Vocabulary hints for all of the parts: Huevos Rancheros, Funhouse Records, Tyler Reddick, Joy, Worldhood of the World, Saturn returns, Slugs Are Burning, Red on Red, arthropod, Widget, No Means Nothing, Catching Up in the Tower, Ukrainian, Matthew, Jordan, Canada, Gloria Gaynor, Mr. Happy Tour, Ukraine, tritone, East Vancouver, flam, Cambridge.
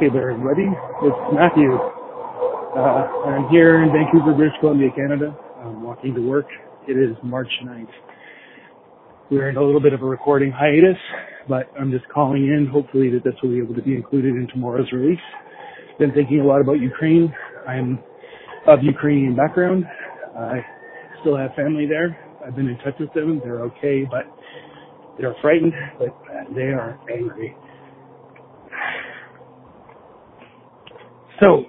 Hey there, everybody. It's Matthew. I'm here in Vancouver, British Columbia, Canada. I'm walking to work. It is March 9th. We're in a little bit of a recording hiatus, but I'm just calling in. Hopefully that this will be able to be included in tomorrow's release. Been thinking a lot about Ukraine. I'm of Ukrainian background. I still have family there. I've been in touch with them. They're okay, but they're frightened, but they are angry. So,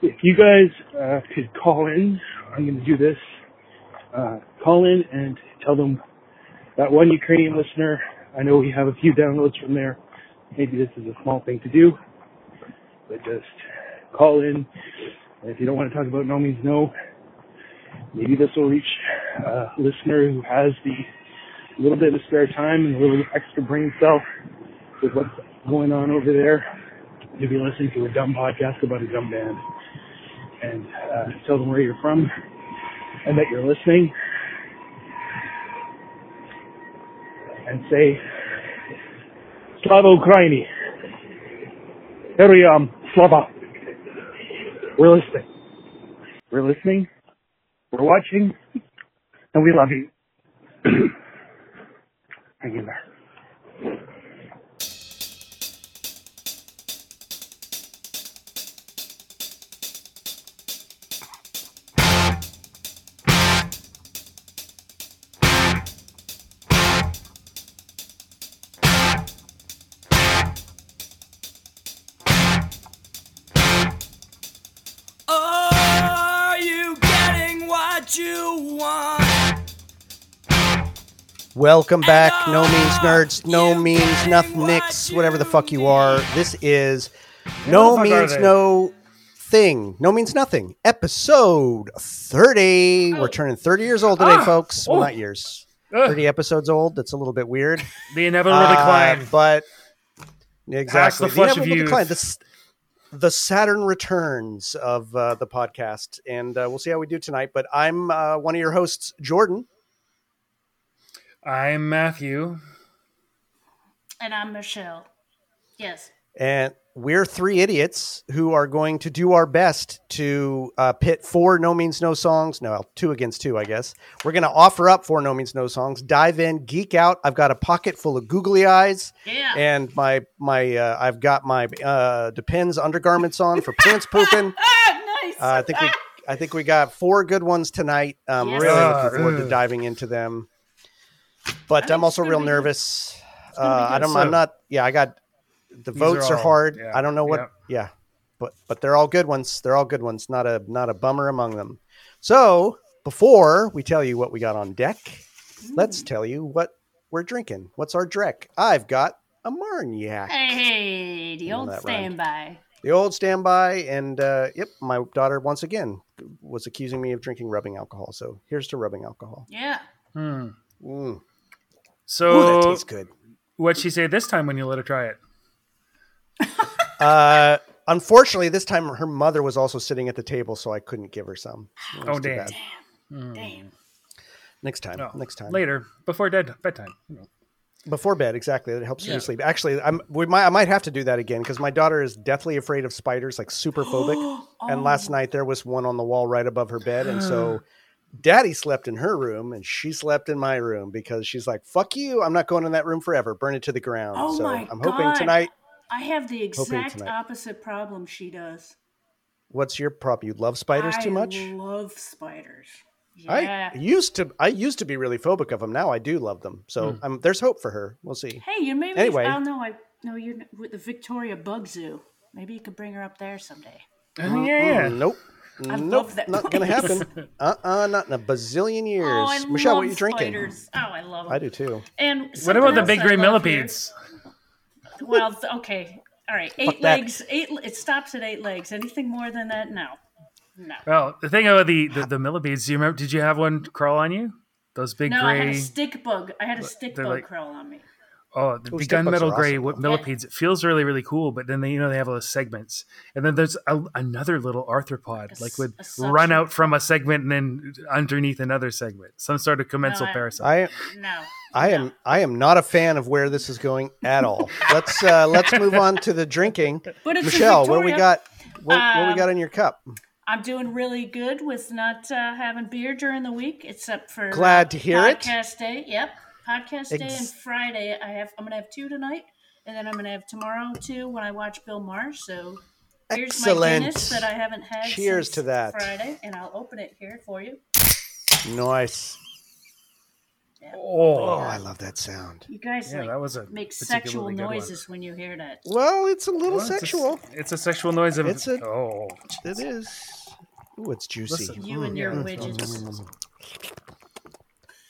if you guys could call in, I'm going to do this. Call in and tell them that one Ukrainian listener. I know we have a few downloads from there. Maybe this is a small thing to do, but just call in. And if you don't want to talk about No Means No, maybe this will reach a listener who has the little bit of spare time and a little extra brain cell with what's going on over there. You'll be listening to a dumb podcast about a dumb band, and tell them where you're from and that you're listening, and say, Slava Ukraini. Here we are, Slava. We're listening. We're listening. We're watching, and we love you. Hang in there. Welcome back, No Means Nerds, No Means Nothing Nicks, whatever the fuck you are. This is No Means No Thing, No Means Nothing, episode 30. We're turning 30 years old today, folks. Well, not years. 30 episodes old. That's a little bit weird. The inevitable decline. But exactly. The flush of youth. The Saturn returns of the podcast, and we'll see how we do tonight. But I'm one of your hosts, Jordan. I'm Matthew. And I'm Michelle. Yes. And we're three idiots who are going to do our best to pit four No Means No songs. No, 2 against 2, I guess. We're going to offer up 4 No Means No songs, dive in, geek out. I've got a pocket full of googly eyes. Yeah. And I've got my Depends undergarments on for pants pooping. Nice. I think we got 4 good ones tonight. Yes. Really looking forward to diving into them. But I'm also real nervous. I got the votes are hard. Yeah, I don't know what. Yeah. But they're all good ones. They're all good ones. Not a bummer among them. So before we tell you what we got on deck, let's tell you what we're drinking. What's our drek? I've got a Marniac. Hey, the old standby. The old standby. And my daughter once again was accusing me of drinking rubbing alcohol. So here's to rubbing alcohol. Yeah. So that tastes good. What'd she say this time when you let her try it? Unfortunately, this time her mother was also sitting at the table, so I couldn't give her some. Oh, damn. Damn. Next time. Later, before bedtime. Before bed, exactly. That helps you sleep. Actually, I might have to do that again because my daughter is deathly afraid of spiders, like super phobic. And last night there was one on the wall right above her bed, and so... Daddy slept in her room and she slept in my room because she's like, fuck you. I'm not going in that room forever. Burn it to the ground. Oh, so I'm hoping tonight. I have the exact opposite problem she does. What's your problem? You love spiders too much? I love spiders. Yeah. I used to be really phobic of them. Now I do love them. So there's hope for her. We'll see. Hey, you maybe. Anyway. No, you're with the Victoria Bug Zoo. Maybe you could bring her up there someday. Yeah. Nope. Nope, not going to happen. Not in a bazillion years. Oh, Michelle, what are you drinking? Spiders. Oh, I love them. I do too. And what about the big gray millipedes? Well, okay. All right. 8 legs. It stops at 8 legs. Anything more than that? No. Well, the thing about the millipedes, do you remember, did you have one crawl on you? Those big gray... No, I had a stick bug crawl on me. oh, the gunmetal gray millipedes. It feels really, really cool. But then they, you know, they have all those segments, and then there's another little arthropod, like would run out from a segment and then underneath another segment. Some sort of commensal parasite. I am not a fan of where this is going at all. Let's move on to the drinking. Michelle, what we got in your cup? I'm doing really good with not having beer during the week, except for glad to hear podcast it. Day. Yep. Podcast day and Friday. I'm gonna have two tonight, and then I'm gonna have tomorrow too when I watch Bill Maher. So here's my Guinness that I haven't had. Cheers since to that Friday, and I'll open it here for you. Nice. Yeah. Oh, I love that sound. You guys make sexual noises when you hear that. Well, it's a little sexual. It's a sexual noise. It is. Ooh, it's juicy. Listen, you and your widgets.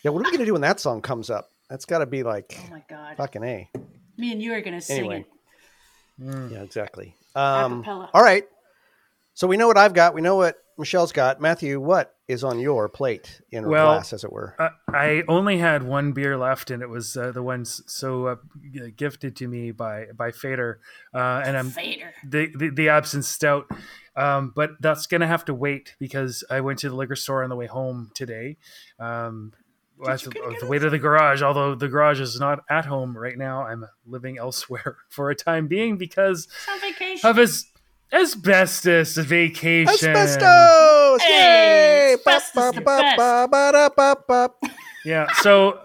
Yeah, what are we going to do when that song comes up? That's got to be like, oh my God, fucking A. Me and you are going to sing it. Yeah, exactly. All right. So we know what I've got. We know what Michelle's got. Matthew, what is on your plate in her glass, as it were? I only had one beer left, and it was the one gifted to me by Fader. Fader. The Absinthe Stout. But that's going to have to wait because I went to the liquor store on the way home today. The way to the garage, although the garage is not at home right now. I'm living elsewhere for a time being because of his asbestos vacation. Asbestos! Hey! Yay! Yeah, so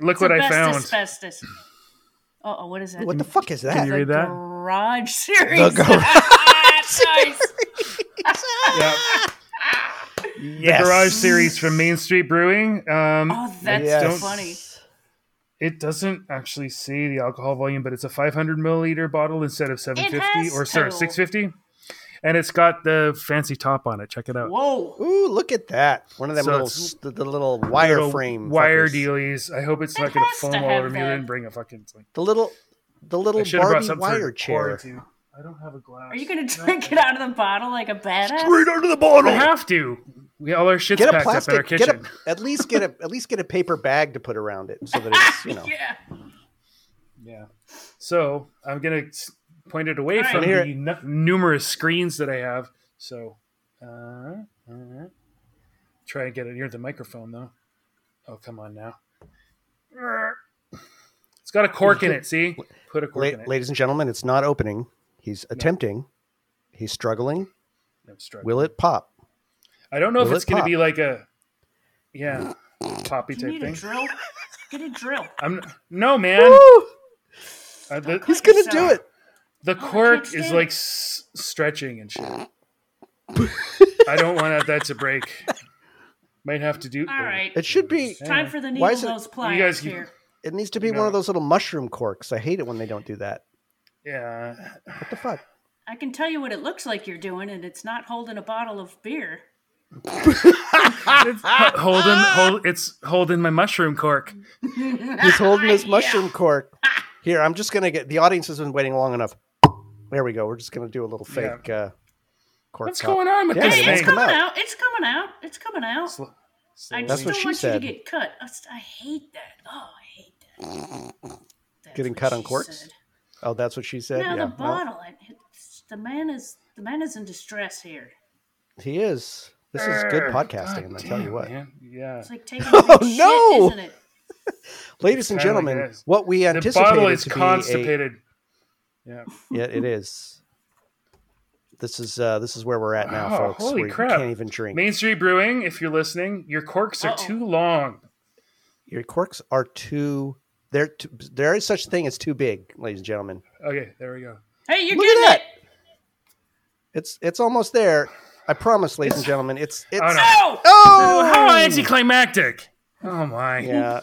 look what I found. Asbestos. Uh-oh, what is that? What the fuck is that? Can you read that? Garage series. The Garage series. Yeah. Yes. The Garage series from Main Street Brewing. Funny. It doesn't actually say the alcohol volume, but it's a 500 milliliter bottle instead of 750 or 650. And it's got the fancy top on it. Check it out. Whoa. Ooh, look at that. One of them little wireframe. Wire dealies. I hope it's not going to foam all over me and bring a fucking thing. The little Barbie wire chair. I don't have a glass. Are you going to drink it out of the bottle like a badass? Straight out of the bottle. I have to. We all our shit's packed up in our kitchen. At least get a paper bag to put around it so that it's, you know. Yeah. So I'm going to point it away from the numerous screens that I have. So try and get it near the microphone though. Oh, come on now. It's got a cork in it. See? Put a cork in it. Ladies and gentlemen, it's not opening. He's attempting. He's struggling. I'm struggling. Will it pop? I don't know if it's going to be like a poppy type thing. Get a drill. No, man. He's going to do it. The cork is like stretching and shit. I don't want that to break. Might have to do. All right. It should be time for the needle nose pliers here. It needs to be one of those little mushroom corks. I hate it when they don't do that. Yeah. What the fuck? I can tell you what it looks like you're doing, and it's not holding a bottle of beer. It's holding my mushroom cork. He's holding his mushroom cork. Here, I'm just gonna the audience has been waiting long enough. There we go. We're just gonna do a little fake cork. What's going on with this thing? It's coming out. That's what she said. I just don't want you to get cut. I hate that. Oh, I hate that. Getting cut on corks? Said. Oh, that's what she said. No, the bottle. The man is in distress here. He is. This is good podcasting. I tell you what. Man. Yeah. It's like taking shit, isn't it? Ladies and gentlemen, like what we anticipated the bottle is to be constipated. Yeah, it is. This is where we're at now, folks. Holy crap! You can't even drink. Main Street Brewing, if you're listening, your corks are too long. Your corks are too. There is such thing as too big, ladies and gentlemen. Okay, there we go. Hey, you're getting that. It's almost there. I promise, ladies and gentlemen. It's how anticlimactic! Oh my! Yeah,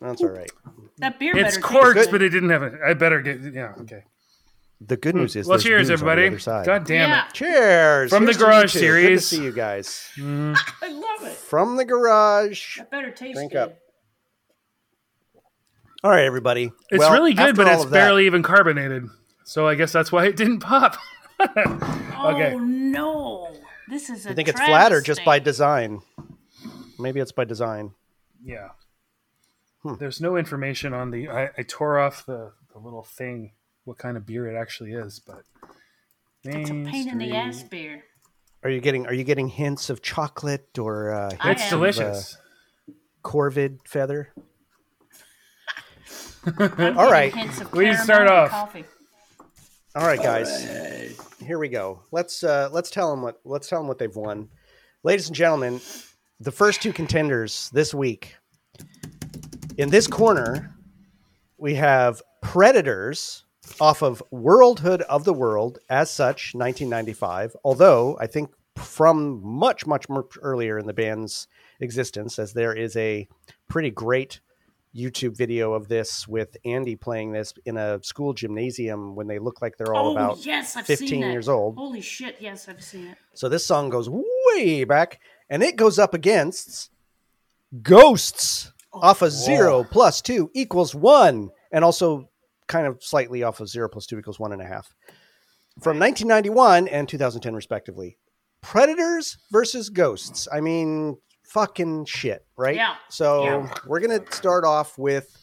that's all right. That beer. It's corks, but it didn't have it. I better get. Yeah, okay. The good news is, well, cheers, everybody! God damn it! Cheers from the Garage series. Good to see you guys. Mm. I love it. From the Garage. That better taste. Drink up. All right, everybody. It's really good, but it's barely even carbonated. So I guess that's why it didn't pop. Okay. Oh no! This is. You think it's flat or just by design? Maybe it's by design. Yeah. There's no information on the... I tore off the little thing, what kind of beer it actually is, but... It's a pain in the ass beer. Are you getting hints of chocolate or hints delicious of corvid feather? All right, we need to start off. Coffee. All right, guys, here we go. Let's tell them what they've won, ladies and gentlemen. The first two contenders this week. In this corner, we have Predators off of Worldhood of the World, as such, 1995. Although I think from much, much, much earlier in the band's existence, as there is a pretty great YouTube video of this with Andy playing this in a school gymnasium when they look like they're all about 15 years old. Holy shit, yes, I've seen it. So this song goes way back, and it goes up against Ghosts off of 0 plus 2 equals 1, and also kind of slightly off of 0 plus 2 equals 1 and a half. From 1991 and 2010, respectively. Predators versus Ghosts. I mean... fucking shit, right? Yeah. So we're going to start off with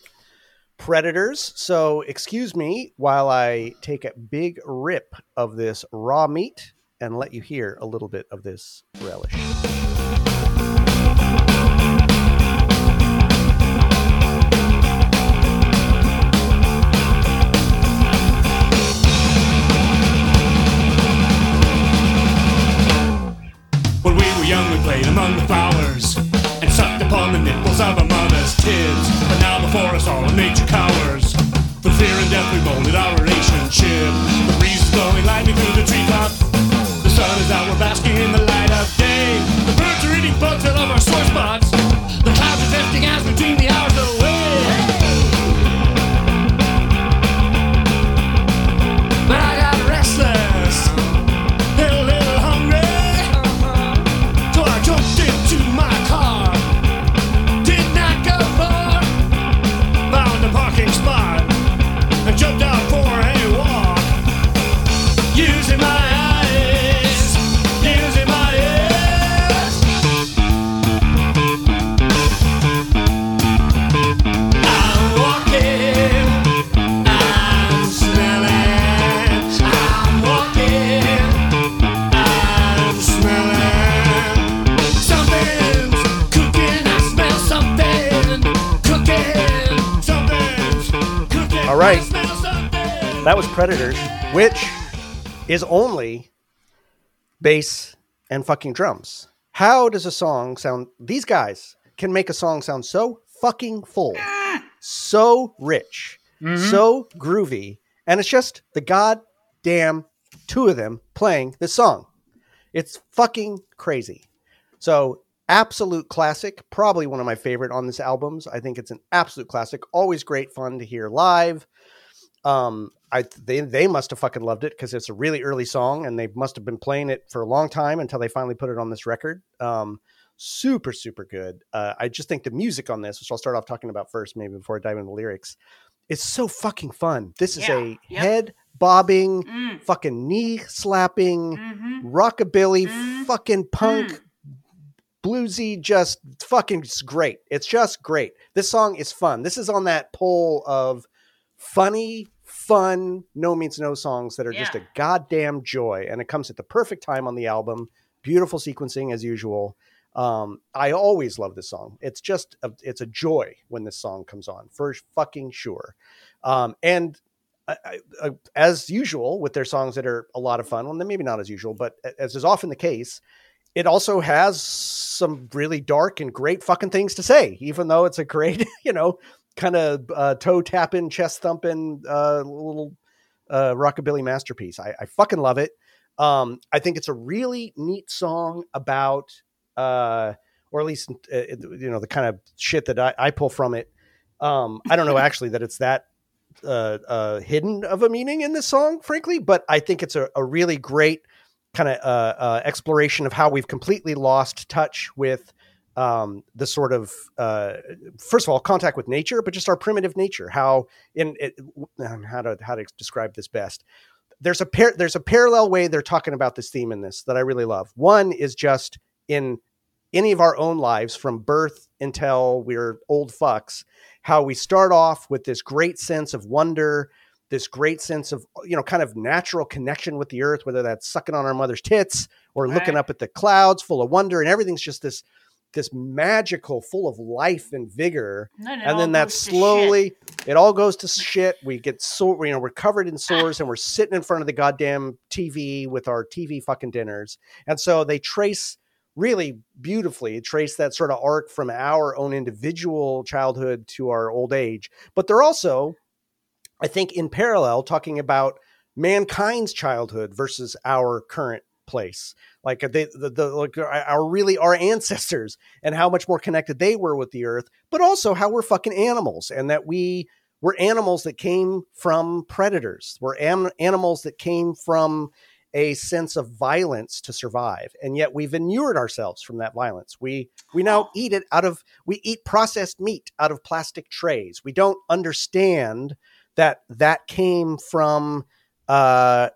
Predators. So excuse me while I take a big rip of this raw meat and let you hear a little bit of this relish. When we were young, we played among the flowers and sucked upon the nipples of our mother's kids. But now before us all, nature cowers. With fear and death, we molded our relationship. The breeze is blowing lightning through the treetop. The sun is out, we're basking in the light of day. The birds are eating bugs out of our sore spots. The clouds are drifting as we dream the hours away. But I got restless. Jumped out for a walk, using my eyes, using my ears. I'm walking, I'm smelling. I'm walking, I'm smelling. Something's cooking, I smell something cooking. Something's cooking. All right. That was Predators, which is only bass and fucking drums. How does a song sound? These guys can make a song sound so fucking full, so rich, so groovy. And it's just the goddamn two of them playing this song. It's fucking crazy. So absolute classic, probably one of my favorite on this album. I think it's an absolute classic. Always great fun to hear live. They must have fucking loved it because it's a really early song and they must have been playing it for a long time until they finally put it on this record. Super, super good. I just think the music on this, which I'll start off talking about first, maybe before I dive into the lyrics, is so fucking fun. This is a head bobbing, fucking knee slapping, rockabilly, fucking punk, bluesy, just fucking great. It's just great. This song is fun. This is on that pole of funny, fun, No Means No songs that are just a goddamn joy. And it comes at the perfect time on the album. Beautiful sequencing as usual. I always love this song. It's a joy when this song comes on, for fucking sure. And I, as usual with their songs that are a lot of fun, well, maybe not as usual, but as is often the case, it also has some really dark and great fucking things to say, even though it's a great, kind of toe tapping, chest thumping, little rockabilly masterpiece. I fucking love it. I think it's a really neat song about, or at least, the kind of shit that I pull from it. I don't know actually that it's that hidden of a meaning in this song, frankly, but I think it's a really great kind of exploration of how we've completely lost touch with the sort of, first of all, contact with nature, but just our primitive nature, how to describe this best. There's a parallel way they're talking about this theme in this that I really love. One is just in any of our own lives from birth until we're old fucks, how we start off with this great sense of wonder, this great sense of, you know, kind of natural connection with the earth, whether that's sucking on our mother's tits or looking up at the clouds full of wonder, and everything's just this magical, full of life and vigor. And then that slowly, it all goes to shit. We get so, you know, we're covered in sores and we're sitting in front of the goddamn TV with our TV fucking dinners. And so they trace really beautifully, trace that sort of arc from our own individual childhood to our old age. But they're also, I think, in parallel talking about mankind's childhood versus our current place, like our ancestors and how much more connected they were with the earth, but also how we're fucking animals, and that we were animals that came from predators. We're animals that came from a sense of violence to survive, and yet we've inured ourselves from that violence. We now eat it we eat processed meat out of plastic trays. We don't understand that came from a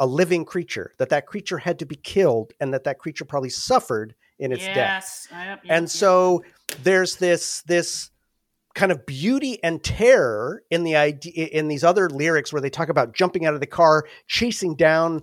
living creature, that creature had to be killed, and that creature probably suffered in its death. So there's this kind of beauty and terror in the idea, in these other lyrics where they talk about jumping out of the car, chasing down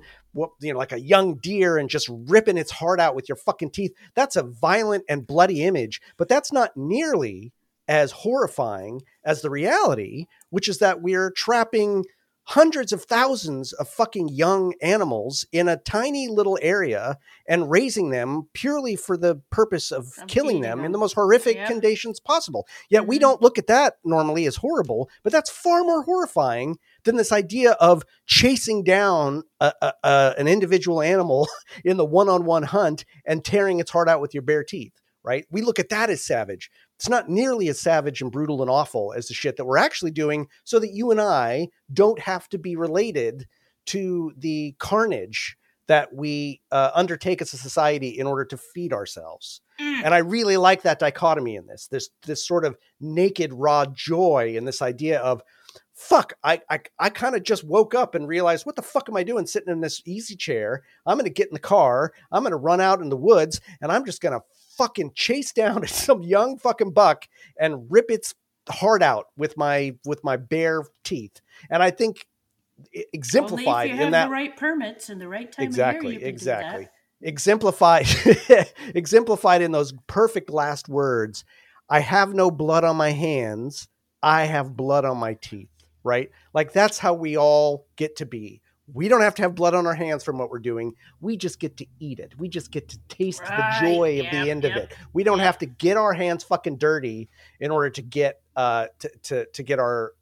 like a young deer and just ripping its heart out with your fucking teeth. That's a violent and bloody image, but that's not nearly as horrifying as the reality, which is that we're trapping hundreds of thousands of fucking young animals in a tiny little area and raising them purely for the purpose of killing them in the most horrific conditions possible. Yet we don't look at that normally as horrible, but that's far more horrifying than this idea of chasing down an individual animal in the one-on-one hunt and tearing its heart out with your bare teeth, right? We look at that as savage. It's not nearly as savage and brutal and awful as the shit that we're actually doing, so that you and I don't have to be related to the carnage that we undertake as a society in order to feed ourselves. And I really like that dichotomy in this sort of naked, raw joy and this idea of, fuck, I kind of just woke up and realized, what the fuck am I doing sitting in this easy chair? I'm going to get in the car. I'm going to run out in the woods, and I'm just going to fucking chase down some young fucking buck and rip its heart out with my bare teeth. And I think exemplified in that, only if you have the right permits and the right time. Exactly. Exemplified in those perfect last words. I have no blood on my hands. I have blood on my teeth. Right? Like, that's how we all get to be. We don't have to have blood on our hands from what we're doing. We just get to eat it. We just get to taste the joy of the end of it. We don't have to get our hands fucking dirty in order to get get our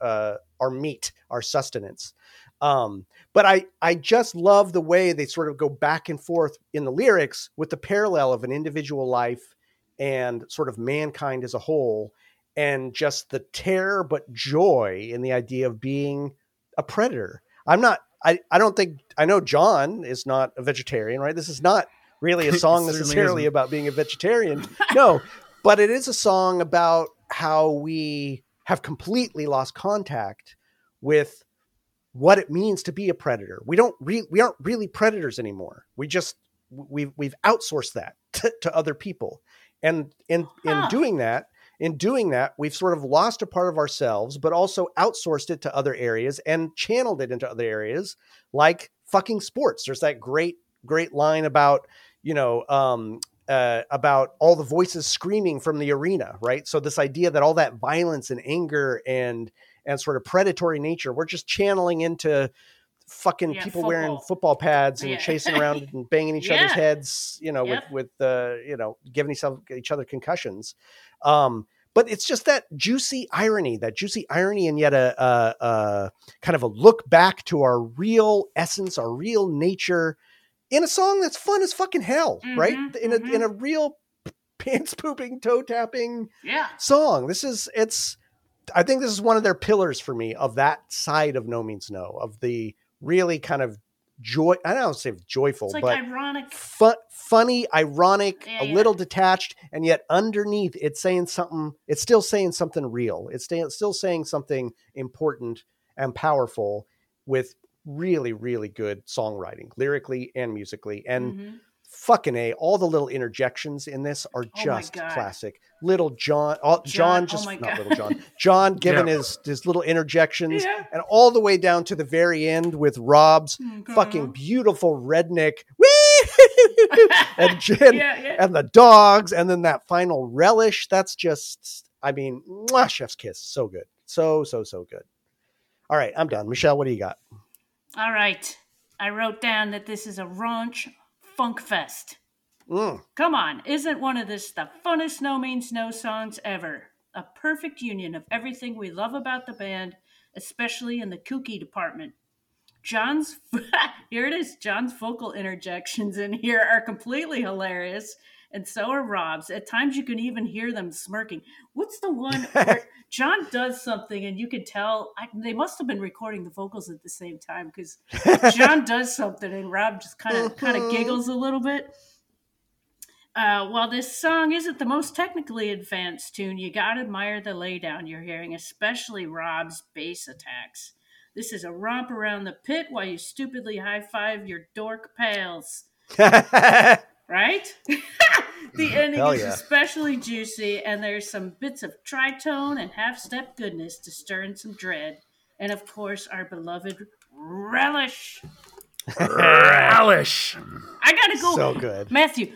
meat, our sustenance. But I just love the way they sort of go back and forth in the lyrics with the parallel of an individual life and sort of mankind as a whole, and just the terror but joy in the idea of being a predator. I know John is not a vegetarian, right? This is not really a song necessarily about being a vegetarian. No, but it is a song about how we have completely lost contact with what it means to be a predator. We aren't really predators anymore. We've outsourced that to other people. And in doing that, we've sort of lost a part of ourselves, but also outsourced it to other areas and channeled it into other areas, like fucking sports. There's that great line about, about all the voices screaming from the arena, right? So this idea that all that violence and anger and sort of predatory nature, we're just channeling into fucking people football. Wearing football pads and chasing around and banging each other's heads, with giving each other concussions. But it's just that juicy irony, and yet a kind of a look back to our real essence, our real nature, in a song that's fun as fucking hell, right? In a real pants pooping, toe tapping song. I think this is one of their pillars for me, of that side of No Means No, of the really kind of joy. I don't say joyful, but ironic, funny, ironic, little detached, and yet underneath it's saying something. It's still saying something real. It's still saying something important and powerful with really, really good songwriting, lyrically and musically. And fucking A, all the little interjections in this are just classic. Little John, John giving his little interjections, and all the way down to the very end with Rob's fucking beautiful redneck, and Jen, and the dogs, and then that final relish. That's just, I mean, chef's kiss. So good. So good. All right, I'm done. Michelle, what do you got? All right. I wrote down that this is a raunch funk fest. Come on, isn't one of this the funnest No Means No songs ever? A perfect union of everything we love about the band, especially in the kooky department. John's here it is. John's vocal interjections in here are completely hilarious, and so are Rob's. At times you can even hear them smirking. What's the one where John does something and you can tell they must have been recording the vocals at the same time, because John does something and Rob just kind of giggles a little bit. While this song isn't the most technically advanced tune, you gotta admire the laydown you're hearing, especially Rob's bass attacks. This is a romp around the pit while you stupidly high-five your dork pals. Right? The ending is especially juicy, and there's some bits of tritone and half-step goodness to stir in some dread. And, of course, our beloved relish. I gotta go. So good. Matthew,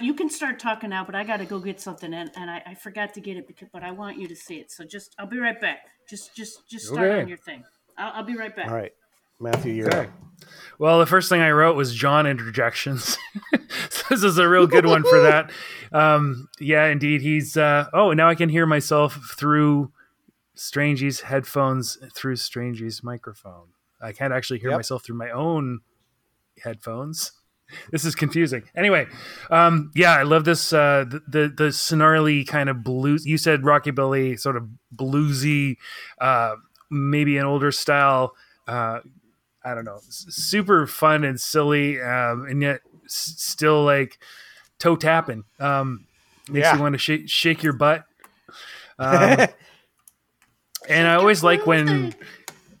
you can start talking now, but I gotta go get something, and I forgot to get it, but I want you to see it. So I'll be right back. Just start on your thing. I'll be right back. All right. Matthew, you're right. Well, the first thing I wrote was John interjections. So this is a real good one for that. Yeah, indeed. He's, now I can hear myself through Strangie's headphones, through Strangie's microphone. I can't actually hear myself through my own headphones. This is confusing. Anyway, I love this, the snarly kind of blues. You said rockabilly, sort of bluesy, maybe an older style. I don't know, super fun and silly, and yet still like toe tapping. Makes you want to shake your butt. And I always like when,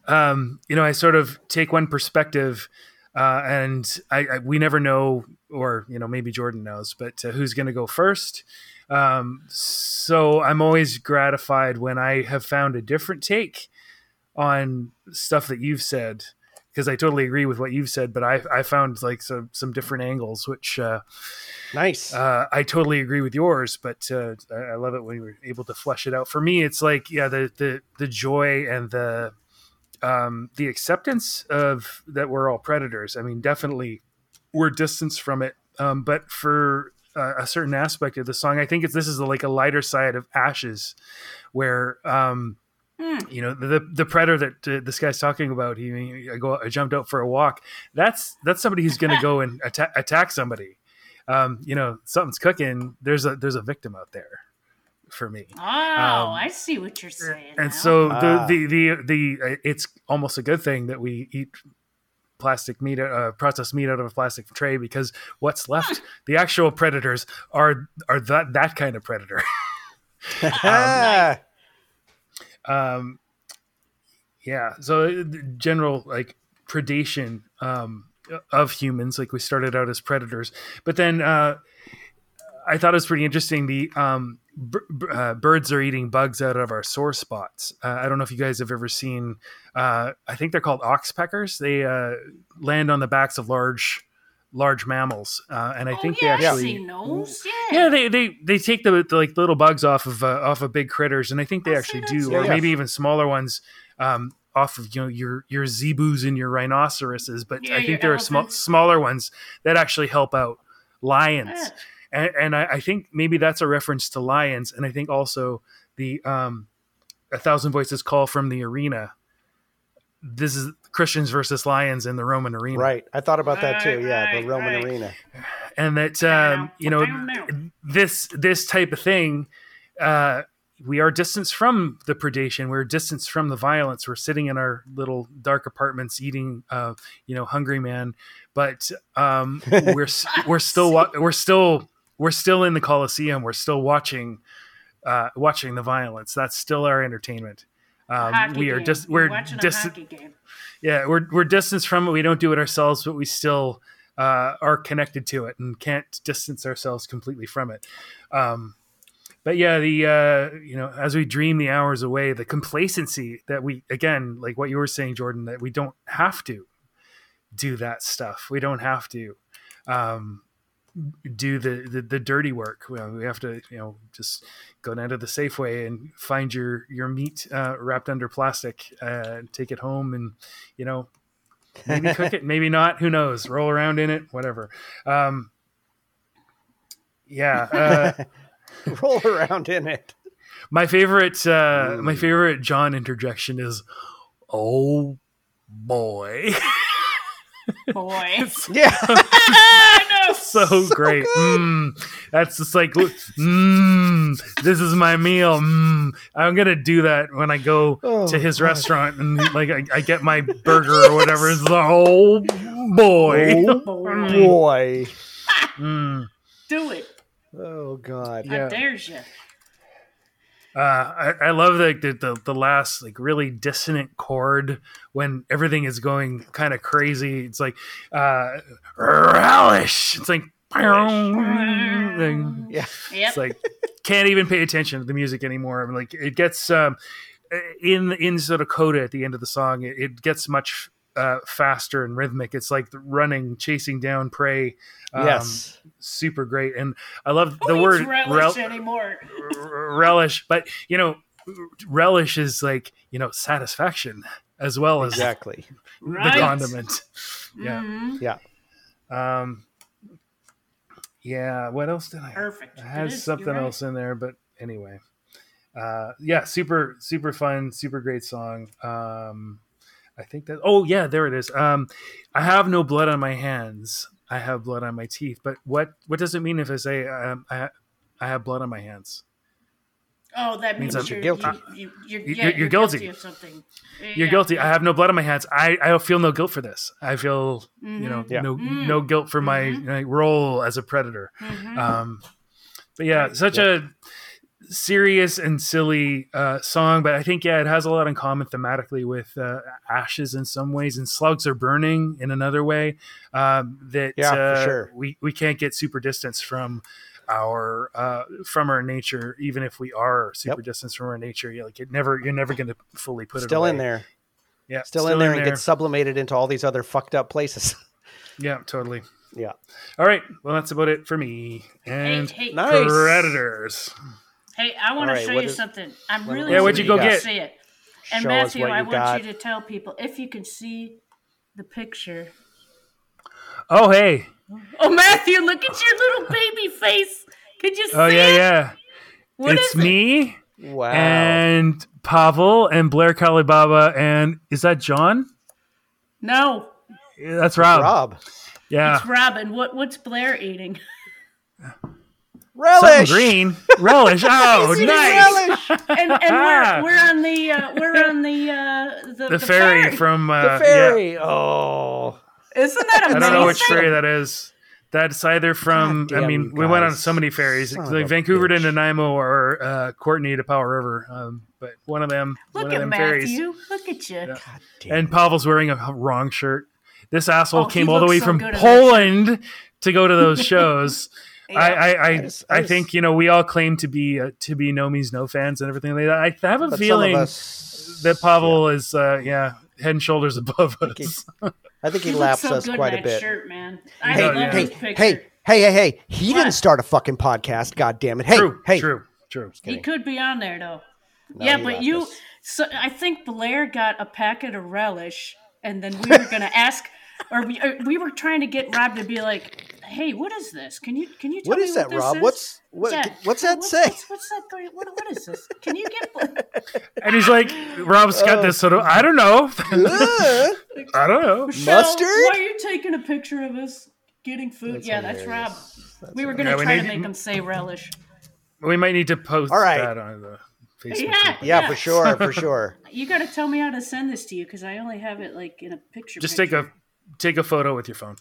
I sort of take one perspective, and we never know, or, maybe Jordan knows, but who's going to go first. So I'm always gratified when I have found a different take on stuff that you've said, because I totally agree with what you've said, but I found like some different angles, which nice. I totally agree with yours, but I love it when you were able to flesh it out. For me, it's like the joy and the acceptance of that we're all predators. I mean, definitely we're distanced from it, but for a certain aspect of the song, I think this is like a lighter side of Ashes, where. The predator that this guy's talking about, I jumped out for a walk. That's somebody who's going to go and attack somebody. Something's cooking. There's a victim out there for me. Oh, I see what you're saying. And now. So the it's almost a good thing that we eat processed meat out of a plastic tray, because what's left, the actual predators are that kind of predator. So general like predation of humans, like we started out as predators, but then I thought it was pretty interesting. The birds are eating bugs out of our sore spots. I don't know if you guys have ever seen. I think they're called oxpeckers. They land on the backs of large mammals, and I think they actually they take the like little bugs off of big critters, and I think they actually do, or maybe even smaller ones off of your zebus and your rhinoceroses, but I think there are smaller ones that actually help out lions, and I think maybe that's a reference to lions, and I think also the 1,000 voices call from the arena. This is Christians versus lions in the Roman arena. Right. I thought about that too. The Roman arena. And that, this type of thing, we are distanced from the predation. We're distanced from the violence. We're sitting in our little dark apartments eating, hungry man, but, we're still in the Colosseum. We're still watching the violence. That's still our entertainment. We're distanced from it. We don't do it ourselves, but we still are connected to it and can't distance ourselves completely from it. But yeah, as we dream the hours away, the complacency that we, again, like what you were saying, Jordan, that we don't have to do that stuff. We don't have to do the dirty work. We have to, just go down to the Safeway and find your meat wrapped under plastic, take it home and, maybe cook it, maybe not, who knows, roll around in it, whatever. Roll around in it. My favorite John interjection is, "Oh boy." Boy. Yeah. No, so great. That's just like, this is my meal. I'm going to do that when I go to his restaurant and like I get my burger or whatever. It's like, "Oh boy." Oh boy. Do it. Oh God. Yeah. I dare you. I love the last like really dissonant chord when everything is going kind of crazy. It's like relish. It's like, yeah. It's like can't even pay attention to the music anymore. I mean, like it gets in sort of coda at the end of the song. It gets much faster and rhythmic. It's like running, chasing down prey. Yes, super great. And I love the word relish anymore. Relish, but relish is like satisfaction as well as exactly the condiment. Yeah, yeah, yeah. What else did I? Perfect. I had something else in there, but anyway, yeah, super, super fun, super great song. I think that. Oh yeah, there it is. I have no blood on my hands. I have blood on my teeth. But what does it mean if I say I have blood on my hands? Oh, that means you're guilty. You're guilty of something. You're guilty. I have no blood on my hands. I feel no guilt for this. I feel no guilt for my role as a predator. Mm-hmm. But yeah, such a serious and silly song, but I think it has a lot in common thematically with Ashes in some ways and Slugs Are Burning in another way, for sure. we can't get super distance from our nature, even if we are super distance from our nature. You're never going to fully put it away. In there. Yeah, still in there and gets sublimated into all these other fucked up places. Yeah, totally. Yeah. All right, well, that's about it for me and Predators. Hey, I want to show you something. I'm really excited to see it. And show Matthew, I want you to tell people if you can see the picture. Oh, hey. Oh, Matthew, look at your little baby face. Could you see it? Oh, yeah, yeah. It's me. Wow. And Pavel and Blair Kalibaba. And is that John? No. Yeah, that's Rob. Yeah. It's Rob. And what's Blair eating? Relish. Something green. Relish. Oh, nice. Relish. And we're on the the ferry. The ferry. Yeah. Oh. Isn't that amazing? I don't know which ferry that is. That's either from we went on so many ferries. Like Vancouver to Nanaimo or Courtney to Powell River. But one of them ferries. Look at you. Yeah. And Pavel's wearing a wrong shirt. This asshole came all the way from Poland to go to those shows. Yeah, I think we all claim to be No Means No fans and everything like that. I have a feeling that Pavel is head and shoulders above us. I think he laps us quite a bit. Shirt, man. Hey! He didn't start a fucking podcast. God damn it! Hey, true. He could be on there though. No, but you. So I think Blair got a packet of relish, and then we were going to ask. Or we were trying to get Rob to be like, "Hey, what is this? Can you tell me what this Rob? Is? What's that say? What's that? What is this? Can you get?" And he's like, "Rob's got this sort of I don't know, I don't know, Michelle, mustard." Why are you taking a picture of us getting food? That's hilarious. That's Rob. That's we were going to try to make him say relish. We might need to post that on the Facebook. Yeah, for sure. You got to tell me how to send this to you because I only have it like in a picture. Just Take a photo with your phone.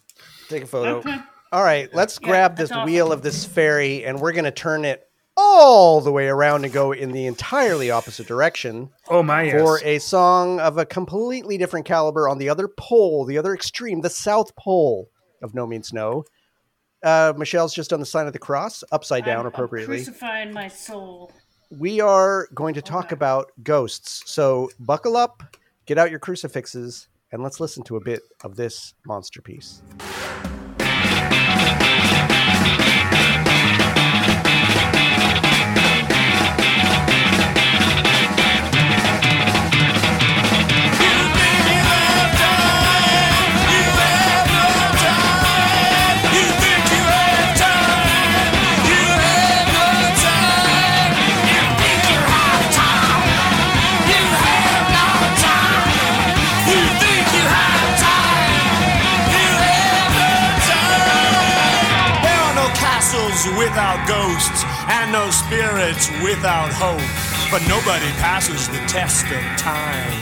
Take a photo. Okay. All right, let's grab this wheel of this ferry, and we're going to turn it all the way around and go in the entirely opposite direction. Oh, my, yes. For a song of a completely different caliber on the other pole, the other extreme, the South Pole of No Means No. Michelle's just on the sign of the cross, upside down appropriately. I'm crucifying my soul. We are going to talk about ghosts. So buckle up, get out your crucifixes, and let's listen to a bit of this monster piece. Without ghosts and no spirits without hope, but nobody passes the test of time.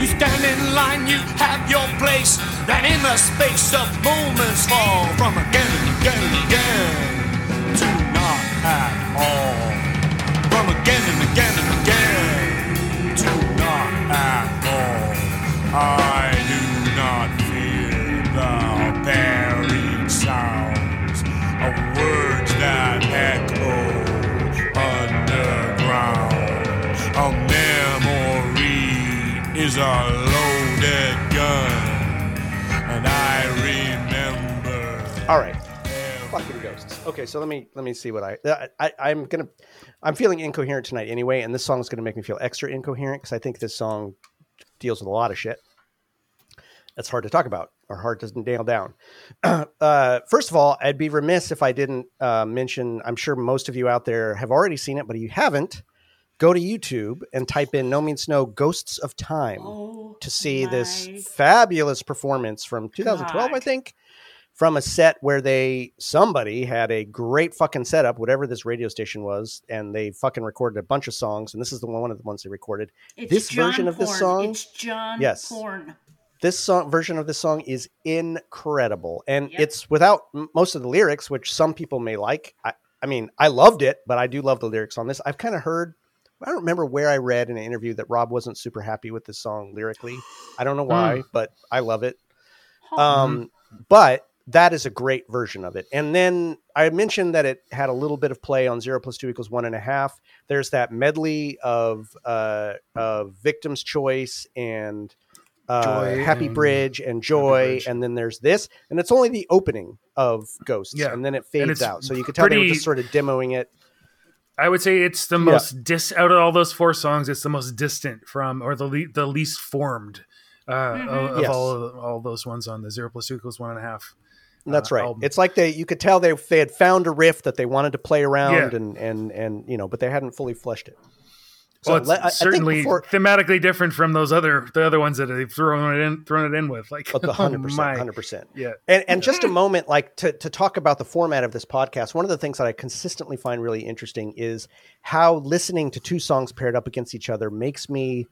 You stand in line, you have your place, and in the space of moments fall from again and again and again to not at all. From again and again and again to not at all. I do not fear the buried sound of words that echo underground. A memory is a loaded gun, and I remember. All right, fucking ghosts. Okay, so let me see what I'm feeling incoherent tonight anyway, and this song is gonna make me feel extra incoherent because I think this song deals with a lot of shit that's hard to talk about or hard to nail down. First of all, I'd be remiss if I didn't mention, I'm sure most of you out there have already seen it, but if you haven't, go to YouTube and type in No Means No Ghosts of Time to see this fabulous performance from 2012, I think, from a set where somebody had a great fucking setup, whatever this radio station was, and they fucking recorded a bunch of songs, and this is one of the ones they recorded. It's this John version of this song. It's John Porn. This version of this song is incredible, and it's without most of the lyrics, which some people may like. I mean, I loved it, but I do love the lyrics on this. I've kind of heard, I don't remember where I read in an interview that Rob wasn't super happy with this song lyrically. I don't know why, but I love it. But that is a great version of it. And then I mentioned that it had a little bit of play on 0 + 2 = 1.5. There's that medley of Victim's Choice and Joy, Happy Bridge and Joy, and then there's this, and it's only the opening of Ghosts, and then it fades out. So you could tell they were just sort of demoing it. I would say it's the most out of all those four songs, it's the most distant from, or the least formed all those ones on the 0 + 2 = 1.5. That's right. Album. It's like you could tell they had found a riff that they wanted to play around and but they hadn't fully fleshed it. So well, it's certainly thematically different from those other ones that they've thrown it in with, like 100%. Yeah. And just a moment, like to talk about the format of this podcast. One of the things that I consistently find really interesting is how listening to two songs paired up against each other makes me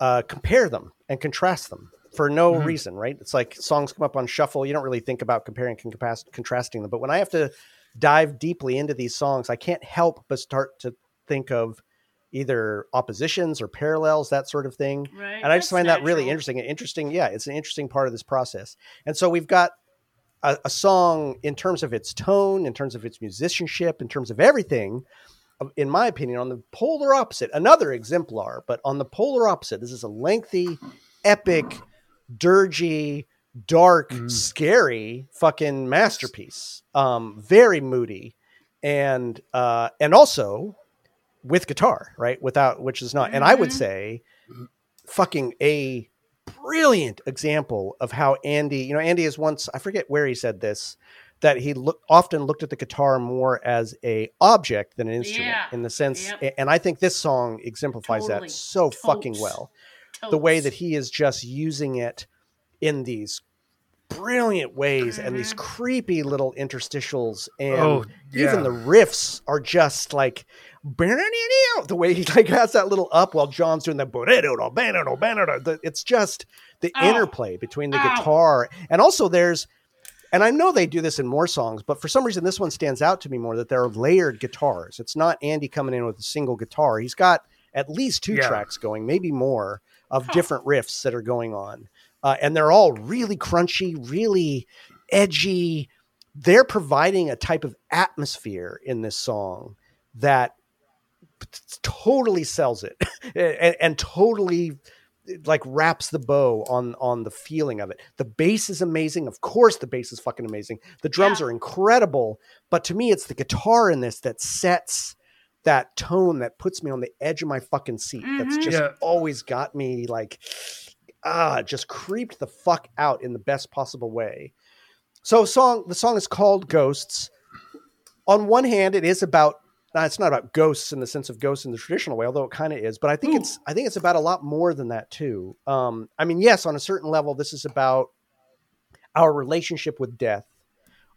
compare them and contrast them for no reason, right? It's like songs come up on shuffle. You don't really think about comparing and contrasting them. But when I have to dive deeply into these songs, I can't help but start to think of either oppositions or parallels, that sort of thing. Right. And I just find that really interesting. It's an interesting part of this process. And so we've got a song in terms of its tone, in terms of its musicianship, in terms of everything, in my opinion, on the polar opposite, another exemplar, but on the polar opposite. This is a lengthy, epic, dirgy, dark, scary fucking masterpiece. Very moody. And also with guitar, right? Without, which is not, and I would say fucking a brilliant example of how Andy is once, I forget where he said this, that he often looked at the guitar more as an object than an instrument in the sense. Yep. And I think this song exemplifies that so fucking well, the way that he is just using it in these brilliant ways and these creepy little interstitials, and even the riffs are just like the way he like has that little up while John's doing the it's just the interplay between the guitar, and also there's, and I know they do this in more songs, but for some reason this one stands out to me more, that there are layered guitars. It's not Andy coming in with a single guitar. He's got at least two tracks going, maybe more, of different riffs that are going on. And they're all really crunchy, really edgy. They're providing a type of atmosphere in this song that totally sells it and totally like wraps the bow on the feeling of it. The bass is amazing. Of course, the bass is fucking amazing. The drums are incredible. But to me, it's the guitar in this that sets that tone that puts me on the edge of my fucking seat. Mm-hmm. That's just always got me like, just creeped the fuck out in the best possible way. So the song is called Ghosts. On one hand, it is about, it's not about ghosts in the sense of ghosts in the traditional way, although it kind of is, but I think it's about a lot more than that too. I mean, yes, on a certain level, this is about our relationship with death,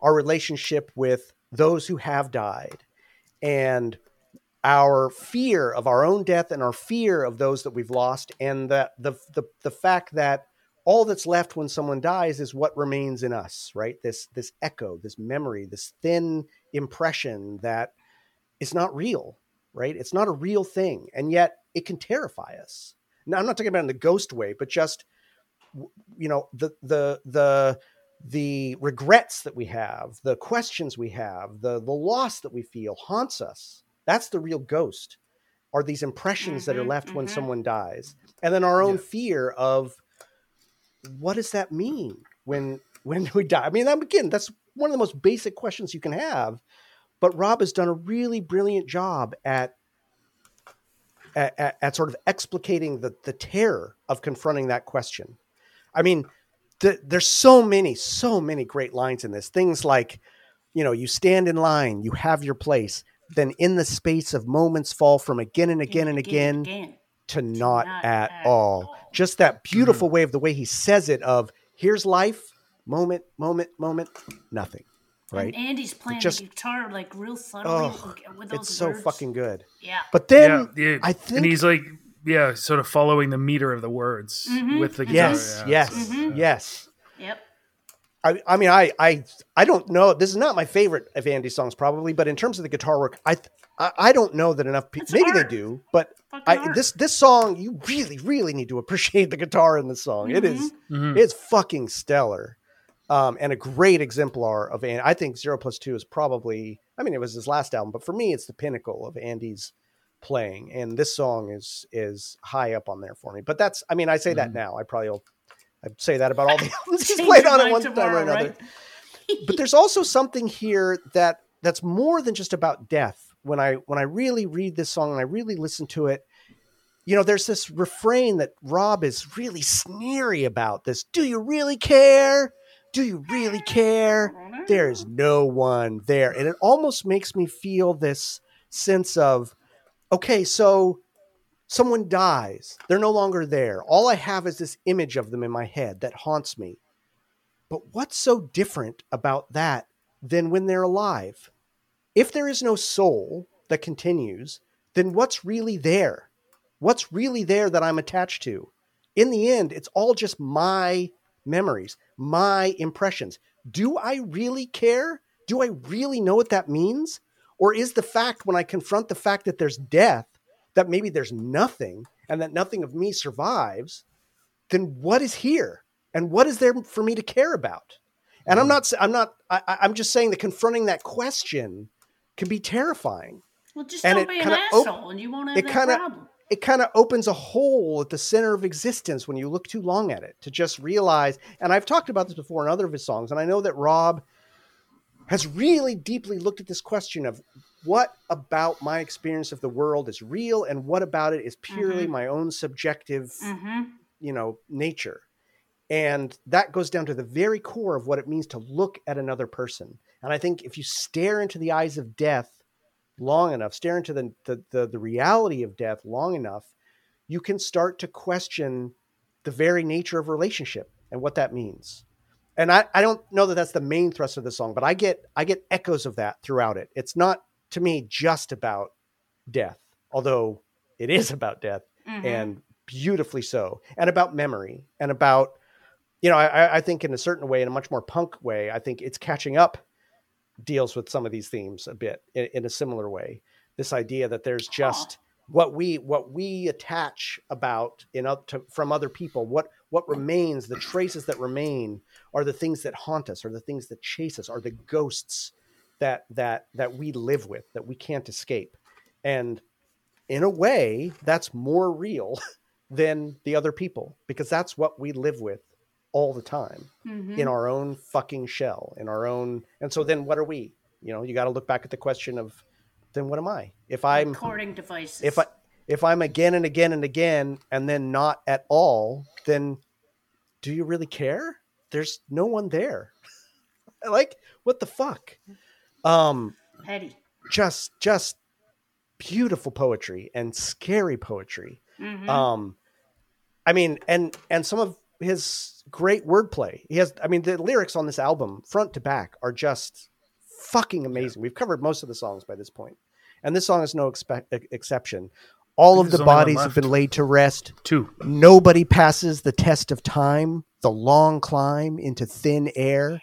our relationship with those who have died, and our fear of our own death and our fear of those that we've lost, and the fact that all that's left when someone dies is what remains in us, right? This echo, this memory, this thin impression that is not real, right? It's not a real thing. And yet it can terrify us. Now, I'm not talking about in the ghost way, but just, you know, the regrets that we have, the questions we have, the loss that we feel haunts us. That's the real ghost, are these impressions that are left when someone dies. And then our own fear of, what does that mean when we die? I mean, again, that's one of the most basic questions you can have. But Rob has done a really brilliant job at sort of explicating the terror of confronting that question. I mean, there's so many great lines in this. Things like, you know, you stand in line, you have your place, then in the space of moments fall from again and again and again. To not at all. Just that beautiful way of the way he says it of, here's life, moment, moment, moment, nothing. Right? And Andy's playing the guitar like real subtly with those it's words. So fucking good. Yeah. But then I think... And he's like, sort of following the meter of the words with the guitar. Yes. Yep. I mean, I don't know. This is not my favorite of Andy's songs probably, but in terms of the guitar work, I don't know that enough people, maybe they do, but this song, you really, really need to appreciate the guitar in this song. It is, it's fucking stellar. And a great exemplar of Andy. I think 0+2 is probably, I mean, it was his last album, but for me, it's the pinnacle of Andy's playing. And this song is high up on there for me, but that's, I mean, I say that now, I'd say that about all the albums he's played on at one time or another. Right? But there's also something here that's more than just about death. When I really read this song and I really listen to it, you know, there's this refrain that Rob is really sneery about. This, do you really care? Do you really care? There is no one there. And it almost makes me feel this sense of, okay, so someone dies. They're no longer there. All I have is this image of them in my head that haunts me. But what's so different about that than when they're alive? If there is no soul that continues, then what's really there? What's really there that I'm attached to? In the end, it's all just my memories, my impressions. Do I really care? Do I really know what that means? Or is the fact, when I confront the fact that there's death, that maybe there's nothing and that nothing of me survives, then what is here and what is there for me to care about? And I'm just saying that confronting that question can be terrifying. Well, just don't be an asshole and you won't have that problem. It kind of opens a hole at the center of existence when you look too long at it to just realize, and I've talked about this before in other of his songs, and I know that Rob has really deeply looked at this question of, what about my experience of the world is real and what about it is purely my own subjective, you know, nature. And that goes down to the very core of what it means to look at another person. And I think if you stare into the eyes of death long enough, stare into the reality of death long enough, you can start to question the very nature of relationship and what that means. And I don't know that that's the main thrust of the song, but I get echoes of that throughout it. It's not, to me, just about death, although it is about death and beautifully so, and about memory and about, you know, I think in a certain way, in a much more punk way, I think It's Catching Up deals with some of these themes a bit in a similar way. This idea that there's just what we attach about from other people, what remains, the traces that remain are the things that haunt us, are the things that chase us, are the ghosts that we live with, that we can't escape. And in a way, that's more real than the other people, because that's what we live with all the time, mm-hmm. in our own fucking shell, in our own. And so then what are we? You got to look back at the question of, then what am I? If I'm recording devices, if I'm again and again and again, and then not at all, then do you really care? There's no one there. Like, what the fuck? Petty. Just beautiful poetry and scary poetry. Mm-hmm. And some of his great wordplay. The lyrics on this album, front to back, are just fucking amazing. We've covered most of the songs by this point, and this song is no exception. All of the bodies have been laid to rest. Two. Nobody passes the test of time. The long climb into thin air.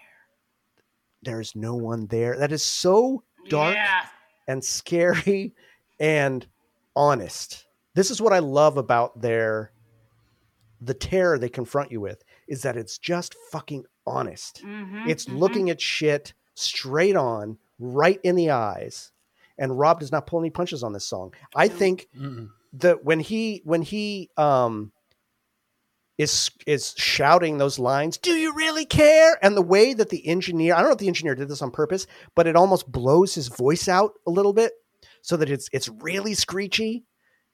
There's no one there. That is so dark and scary and honest. This is what I love about the terror they confront you with, is that it's just fucking honest. Mm-hmm, it's looking at shit straight on, right in the eyes. And Rob does not pull any punches on this song. I think that when he is shouting those lines, do you really care? And the way that the engineer, I don't know if the engineer did this on purpose, but it almost blows his voice out a little bit so that it's really screechy.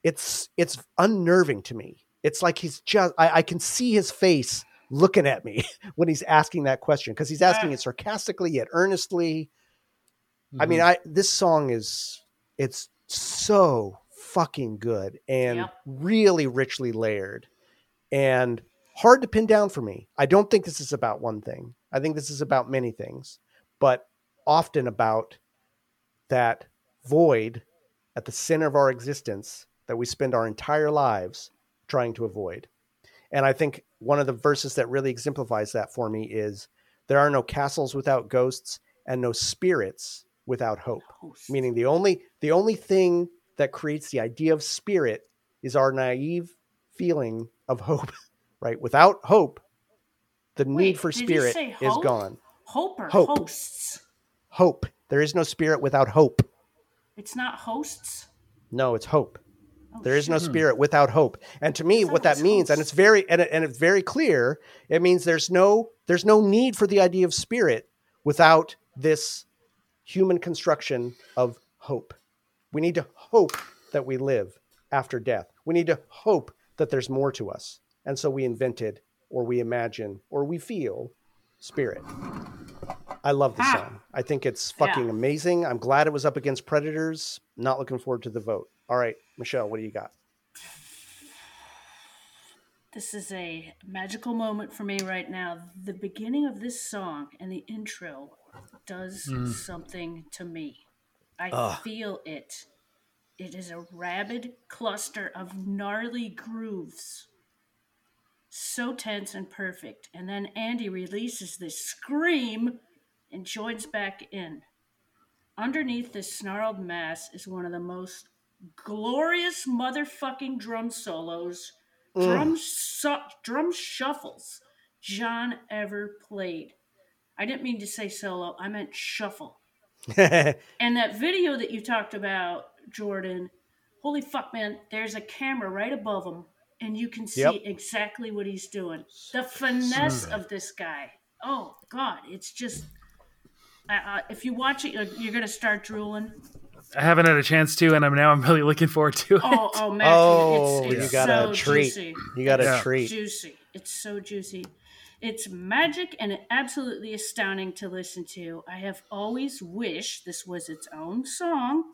It's unnerving to me. It's like he's just, I can see his face looking at me when he's asking that question, because he's asking it sarcastically yet earnestly. Mm-hmm. This song it's so fucking good and really richly layered and hard to pin down for me. I don't think this is about one thing. I think this is about many things, but often about that void at the center of our existence that we spend our entire lives trying to avoid. And I think one of the verses that really exemplifies that for me is, there are no castles without ghosts and no spirits without hope. Meaning the only thing that creates the idea of spirit is our naive feeling of hope, right? Without hope, the need for spirit is gone. Hope or hope. Hosts? Hope. There is no spirit without hope. It's not hosts? No, it's hope. There is no spirit without hope. And to me, what that means, and it's very clear, it means there's no need for the idea of spirit without this human construction of hope. We need to hope that we live after death. We need to hope that there's more to us. And so we invented, or we imagine, or we feel spirit. I love the song. I think it's fucking amazing. I'm glad it was up against Predators. Not looking forward to the vote. All right, Michelle, what do you got? This is a magical moment for me right now. The beginning of this song and the intro does something to me. I feel it. It is a rabid cluster of gnarly grooves. So tense and perfect. And then Andy releases this scream and joins back in. Underneath this snarled mass is one of the most glorious motherfucking drum solos, drum shuffles John ever played. I didn't mean to say solo, I meant shuffle. And that video that you talked about, Jordan, holy fuck, man, there's a camera right above him, and you can see exactly what he's doing. The finesse of this guy. Oh, God, it's just... if you watch it, you're going to start drooling. I haven't had a chance to, and I'm really looking forward to it. Oh, Matthew, it's you got so a treat. Juicy. You got a treat. Juicy. It's so juicy. It's magic and absolutely astounding to listen to. I have always wished this was its own song,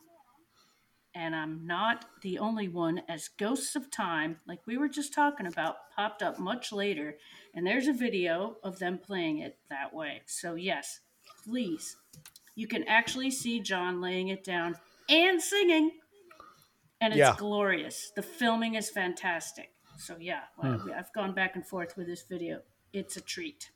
and I'm not the only one, as Ghosts of Time, like we were just talking about, popped up much later, and there's a video of them playing it that way. So, yes, please. You can actually see John laying it down and singing. And it's glorious. The filming is fantastic. So, I've gone back and forth with this video. It's a treat.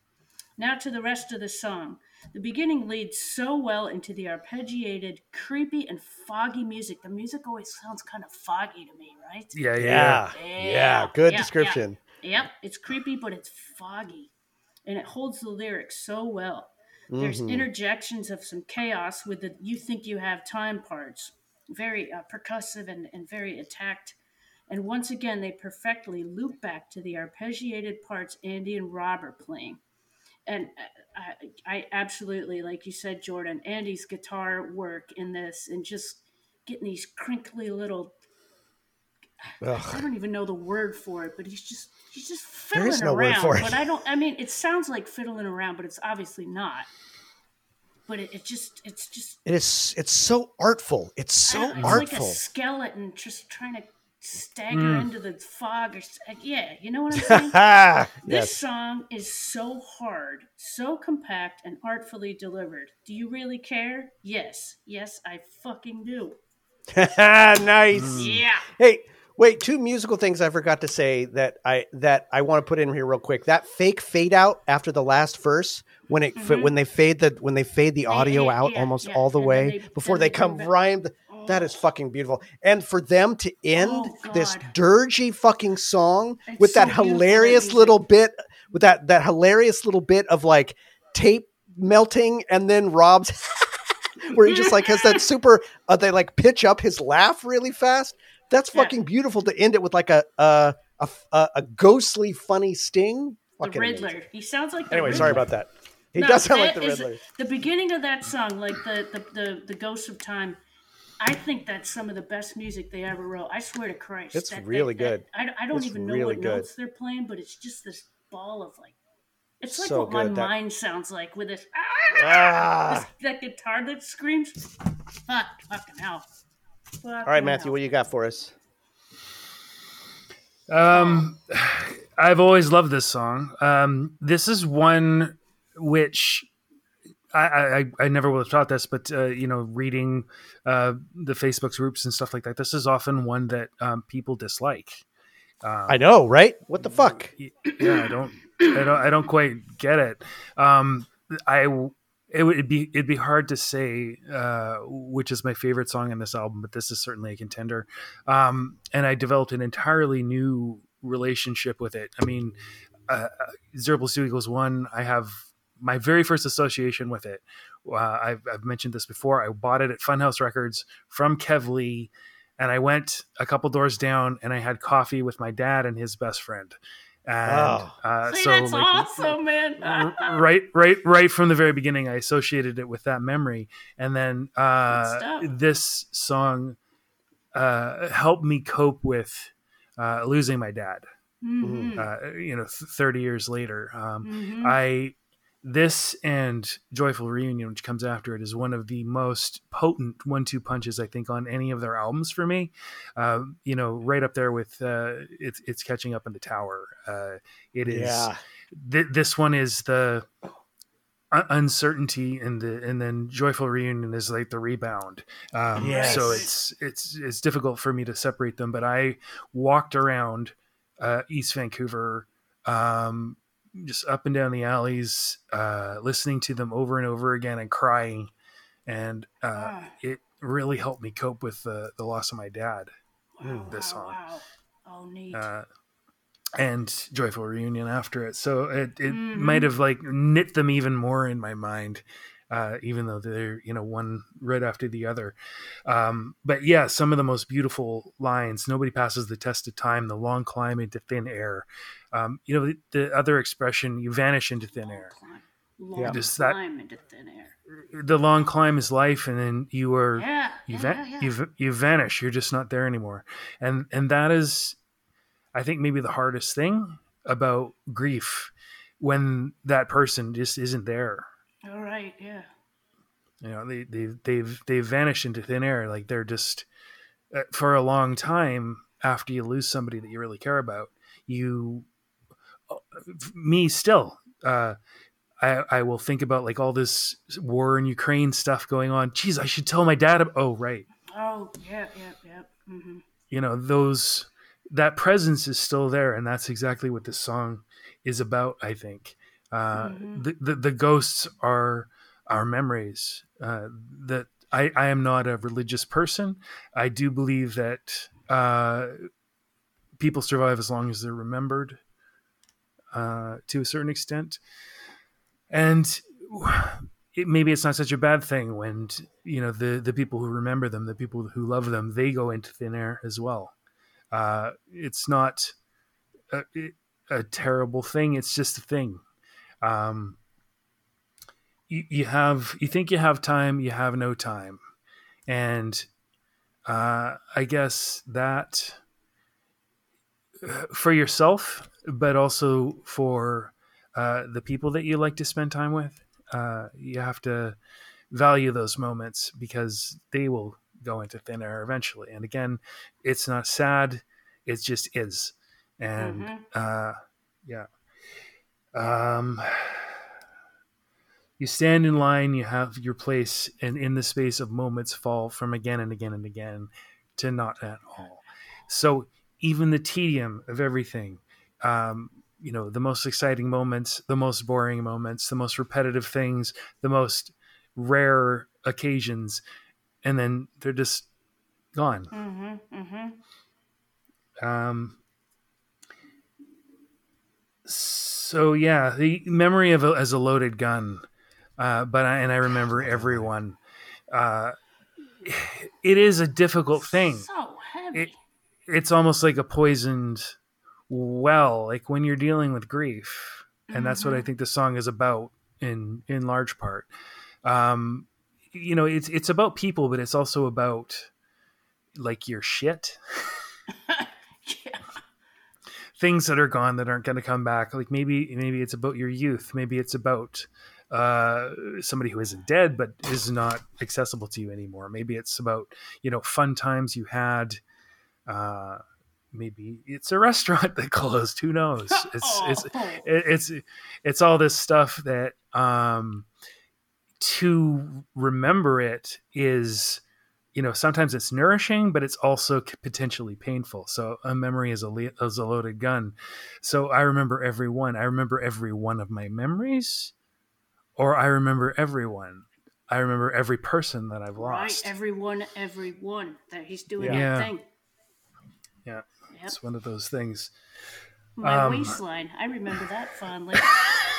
Now to the rest of the song. The beginning leads so well into the arpeggiated, creepy, and foggy music. The music always sounds kind of foggy to me, right? Yeah. Good description. Yeah. Yep, it's creepy, but it's foggy. And it holds the lyrics so well. There's interjections of some chaos with the "you think you have time" parts. Very percussive and very attacked. And once again, they perfectly loop back to the arpeggiated parts Andy and Rob are playing. And I absolutely, like you said, Jordan, Andy's guitar work in this and just getting these crinkly little, I don't even know the word for it, but he's just fiddling around. There is no word for it. But it sounds like fiddling around, but it's obviously not. But it's so artful. It's so artful. It's like a skeleton just trying to stagger into the fog. You know what I'm saying? This song is so hard, so compact, and artfully delivered. Do you really care? Yes, I fucking do. Nice. Yeah. Hey, wait, two musical things I forgot to say that I want to put in here real quick. That fake fade out after the last verse when they fade the audio out almost all the way before they come rhymed. That is fucking beautiful. And for them to end this dirgy fucking song with that hilarious little bit, with that hilarious little bit of like tape melting and then Rob's where he just like has that super, they like pitch up his laugh really fast. That's fucking beautiful to end it with like a ghostly funny sting. Fucking the Riddler. Amazing. He sounds like the Riddler. Sorry about that. He does sound like the Riddler. The beginning of that song, like the Ghosts of Time, I think that's some of the best music they ever wrote. I swear to Christ. It's really good. I don't even know what notes they're playing, but it's just this ball of like, it's like what my mind sounds like with this, that guitar that screams. Fucking hell. All right, Matthew, what you got for us? I've always loved this song. This is one which... I never would have thought this, but reading the Facebook groups and stuff like that, this is often one that people dislike. I know, right? What the fuck? Yeah, I don't quite get it. It'd be hard to say which is my favorite song in this album, but this is certainly a contender. And I developed an entirely new relationship with it. 0 + 2 = 1. I have my very first association with it. I've mentioned this before. I bought it at Funhouse Records from Kev Lee, and I went a couple doors down and I had coffee with my dad and his best friend. And, that's like, awesome, man. right from the very beginning, I associated it with that memory. And then this song helped me cope with losing my dad, 30 years later. This and Joyful Reunion, which comes after it, is one of the most potent 1-2 punches, I think, on any of their albums for me. Right up there with It's Catching Up in the Tower. It is. Yeah. This one is the uncertainty, and then Joyful Reunion is like the rebound. So it's difficult for me to separate them. But I walked around East Vancouver, just up and down the alleys, listening to them over and over again and crying. And it really helped me cope with the loss of my dad. Wow, this song. Wow. Oh, neat. And Joyful Reunion after it. So it might have like knit them even more in my mind, even though they're, one right after the other. But yeah, some of the most beautiful lines. Nobody passes the test of time, the long climb into thin air. The other expression, you vanish into thin air. Long climb into thin air. The long climb is life, and then you vanish. You're just not there anymore. And that is, I think, maybe the hardest thing about grief, when that person just isn't there. All right. Yeah. They've vanished into thin air. Like they're just, for a long time after you lose somebody that you really care about, I will think about like all this war in Ukraine stuff going on. Geez, I should tell my dad. Oh, right. Oh yeah. Mm-hmm. That presence is still there. And that's exactly what this song is about, I think. The ghosts are our memories. That I am not a religious person. I do believe that people survive as long as they're remembered to a certain extent. And maybe it's not such a bad thing when, you know, the people who remember them, the people who love them, they go into thin air as well. It's not a terrible thing. It's just a thing. You think you have time, you have no time. And I guess that for yourself, but also for the people that you like to spend time with, you have to value those moments because they will go into thin air eventually. And again, it's not sad. It just is. And yeah. You stand in line, you have your place, and in the space of moments fall from again and again and again to not at all. So even the tedium of everything, you know, the most exciting moments, the most boring moments, the most repetitive things, the most rare occasions, and then they're just gone. So yeah, the memory of as a loaded gun. But I remember everyone. It is a difficult thing. So heavy. It's almost like a poisoned well, like when you're dealing with grief, and that's what I think the song is about in large part. You know, it's about people, but it's also about like your shit. Things that are gone that aren't going to come back. Like maybe it's about your youth. Maybe it's about somebody who isn't dead, but is not accessible to you anymore. Maybe it's about, you know, fun times you had. Maybe it's a restaurant that closed. Who knows? It's all this stuff that to remember it is, you know, sometimes it's nourishing, but it's also potentially painful. So a memory is a loaded gun. So I remember everyone. I remember every one of my memories, or I remember everyone. I remember every person that I've lost. Right, everyone that he's doing that thing. Yeah, yep. It's one of those things. My waistline, I remember that fondly.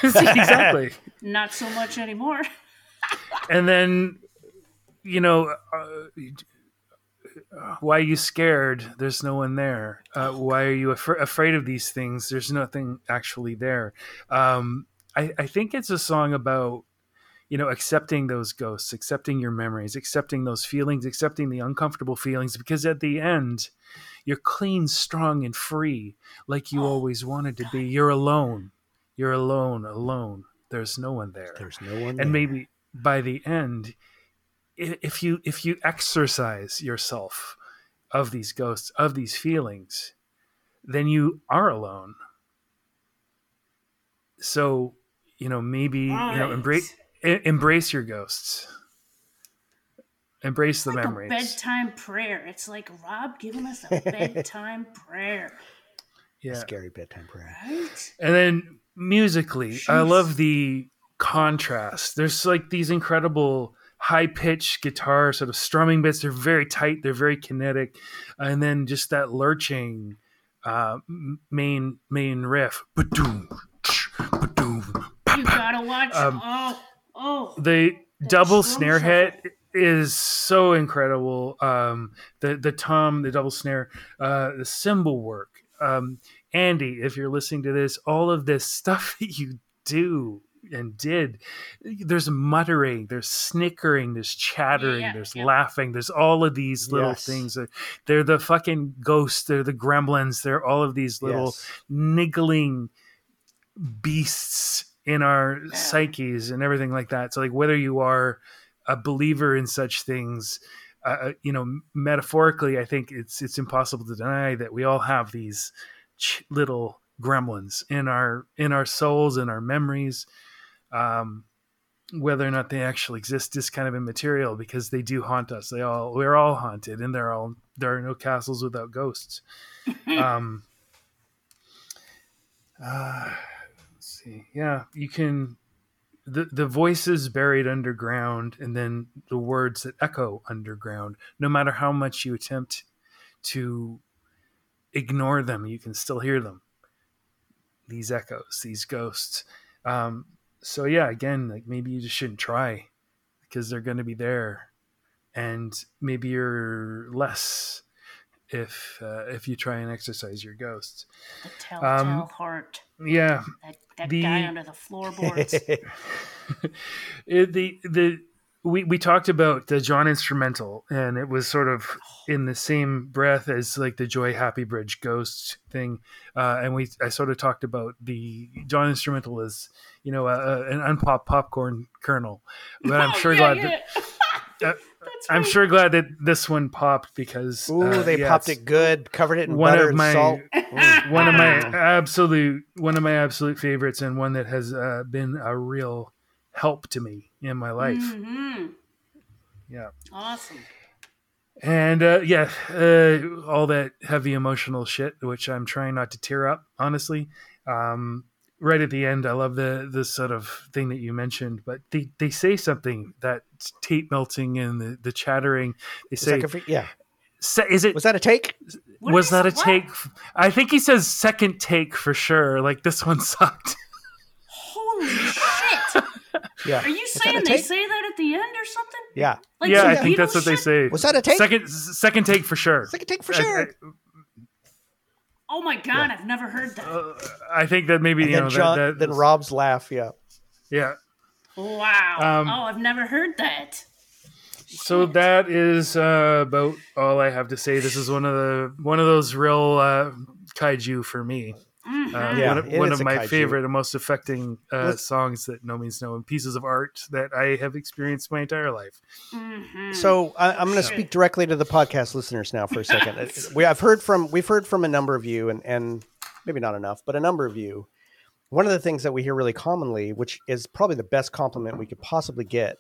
Exactly. Not so much anymore. And then, you know, why are you scared? There's no one there. Why are you afraid of these things? There's nothing actually there. I think it's a song about, you know, accepting those ghosts, accepting your memories, accepting those feelings, accepting the uncomfortable feelings, because at the end, you're clean, strong, and free, like you always wanted to be. You're alone. You're alone. There's no one there. And maybe by the end, if you exercise yourself of these ghosts, of these feelings, then you are alone. So, you know, maybe embrace your ghosts. Embrace the memories. It's like a bedtime prayer. It's like Rob giving us a bedtime prayer. Yeah. Scary bedtime prayer. Right? And then musically, I love the contrast. There's like these incredible high-pitched guitar sort of strumming bits. They're very tight, they're very kinetic, and then just that lurching main riff. You gotta watch the double snare hit is so incredible. The tom, the double snare, the cymbal work. Andy, if you're listening to this, all of this stuff that you do and did, there's muttering, there's snickering, there's chattering, there's laughing, there's all of these little things. They're the fucking ghosts, they're the gremlins, they're all of these little niggling beasts in our psyches and everything like that. So like whether you are a believer in such things, you know, metaphorically, I think it's impossible to deny that we all have these little gremlins in our souls, in our memories. Whether or not they actually exist is kind of immaterial because they do haunt us. We're all haunted, and there are no castles without ghosts. Let's see. Yeah, you can. The voices buried underground, and then the words that echo underground. No matter how much you attempt to ignore them, you can still hear them. These echoes, these ghosts. So yeah, again, like maybe you just shouldn't try because they're going to be there, and maybe you're less if you try and exercise your ghosts. The telltale heart. Yeah. That guy under the floorboards. We talked about the John instrumental, and it was sort of in the same breath as like the Joy Happy Bridge Ghosts thing. And I sort of talked about the John instrumental as, you know, an unpopped popcorn kernel. But I'm sure glad that this one popped because popped it good, covered it in butter and salt. One of my absolute favorites, and one that has been a real help to me in my life. Mm-hmm. Yeah. Awesome. And all that heavy emotional shit, which I'm trying not to tear up, honestly. Right at the end, I love the sort of thing that you mentioned, but they say something, that tape melting and the chattering. They say, was that a take? Was that a take? I think he says second take for sure. Like, this one sucked. Holy shit. Yeah. Are you saying they say that at the end or something? Yeah. Like, yeah, I think that's what they say. Was that a take? Second take for sure. Second take for sure. Oh my God, yeah. I've never heard that. I think that maybe, then Rob's laugh, yeah. Yeah. Wow. I've never heard that. So that is about all I have to say. This is one of those real kaiju for me. Mm-hmm. One of my favorite and most affecting songs that No Means No, and pieces of art that I have experienced my entire life. Mm-hmm. So I'm going to speak directly to the podcast listeners now for a second. We've heard from a number of you, and maybe not enough, but a number of you. One of the things that we hear really commonly, which is probably the best compliment we could possibly get,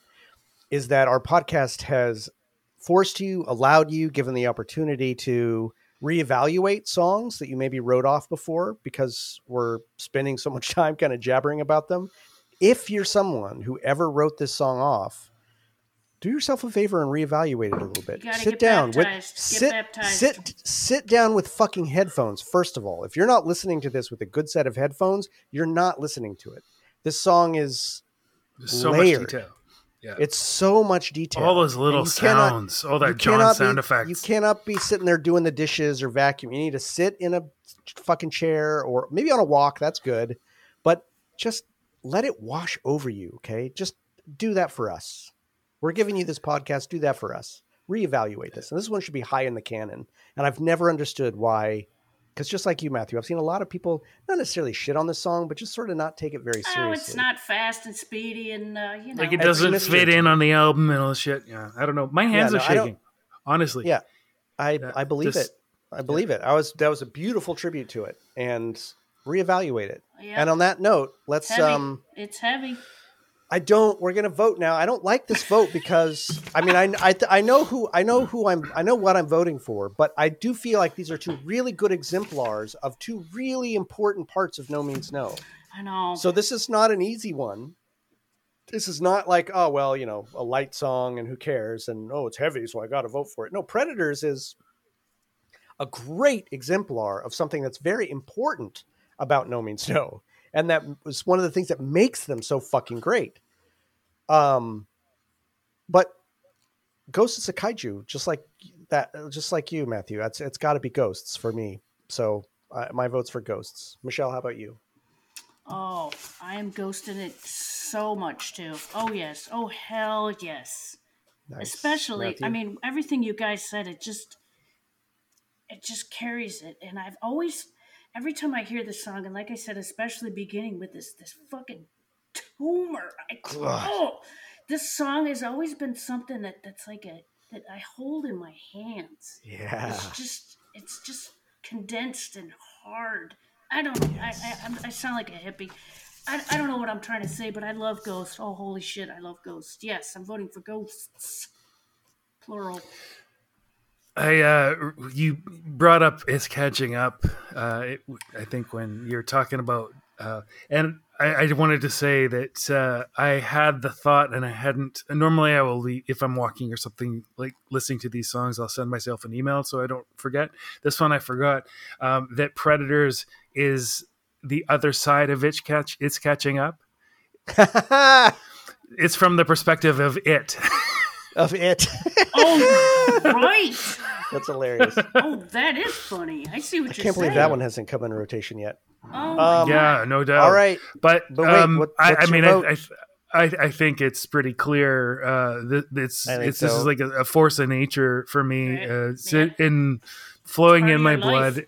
is that our podcast has forced you, allowed you, given the opportunity to reevaluate songs that you maybe wrote off before because we're spending so much time kind of jabbering about them. If you're someone who ever wrote this song off, do yourself a favor and reevaluate it a little bit. Sit down with fucking headphones. First of all, if you're not listening to this with a good set of headphones, you're not listening to it. This song is so layered. Much detail. Yeah. It's so much detail. All those little sounds, all that John sound effects. You cannot be sitting there doing the dishes or vacuum. You need to sit in a fucking chair or maybe on a walk. That's good. But just let it wash over you. Okay. Just do that for us. We're giving you this podcast. Do that for us. Reevaluate this. And this one should be high in the canon. And I've never understood why. Because just like you, Matthew, I've seen a lot of people not necessarily shit on this song, but just sort of not take it very seriously. Oh, it's not fast and speedy, and like it doesn't fit in on the album and all this shit. Yeah, I don't know. My hands are shaking, honestly. Yeah, I believe it. I believe it. That was a beautiful tribute to it, and reevaluate it. Yeah. And on that note, let's. It's heavy. It's heavy. We're gonna vote now. I don't like this vote because I know what I'm voting for, but I do feel like these are two really good exemplars of two really important parts of No Means No. I know. So this is not an easy one. This is not like, oh well, you know, a light song and who cares, and oh, it's heavy, so I gotta vote for it. No, Predators is a great exemplar of something that's very important about No Means No. And that was one of the things that makes them so fucking great. But Ghosts is a kaiju, just like you, Matthew. It's got to be Ghosts for me. So my vote's for Ghosts. Michelle, how about you? Oh, I am ghosting it so much too. Oh yes. Oh hell yes. Nice. Especially, Matthew. I mean, everything you guys said, it just carries it, and I've always. Every time I hear this song, and like I said, especially beginning with this fucking tumor, this song has always been something that I hold in my hands. Yeah, it's just condensed and hard. I don't know. Yes. I sound like a hippie. I don't know what I'm trying to say, but I love Ghosts. Oh holy shit, I love Ghosts. Yes, I'm voting for Ghosts, plural. You brought up It's Catching Up, I think, when you're talking about, and I wanted to say that I had the thought and I hadn't. Normally, I will leave, if I'm walking or something, like listening to these songs, I'll send myself an email so I don't forget. This one I forgot, that Predators is the other side of It's Catching Up. It's from the perspective of it. Of it. Oh, right. That's hilarious. Oh, that is funny. I see what you're saying. I can't believe that one hasn't come in rotation yet. Oh, yeah, no doubt. All right, but wait, I think it's pretty clear. This is like a force of nature for me, flowing in my blood.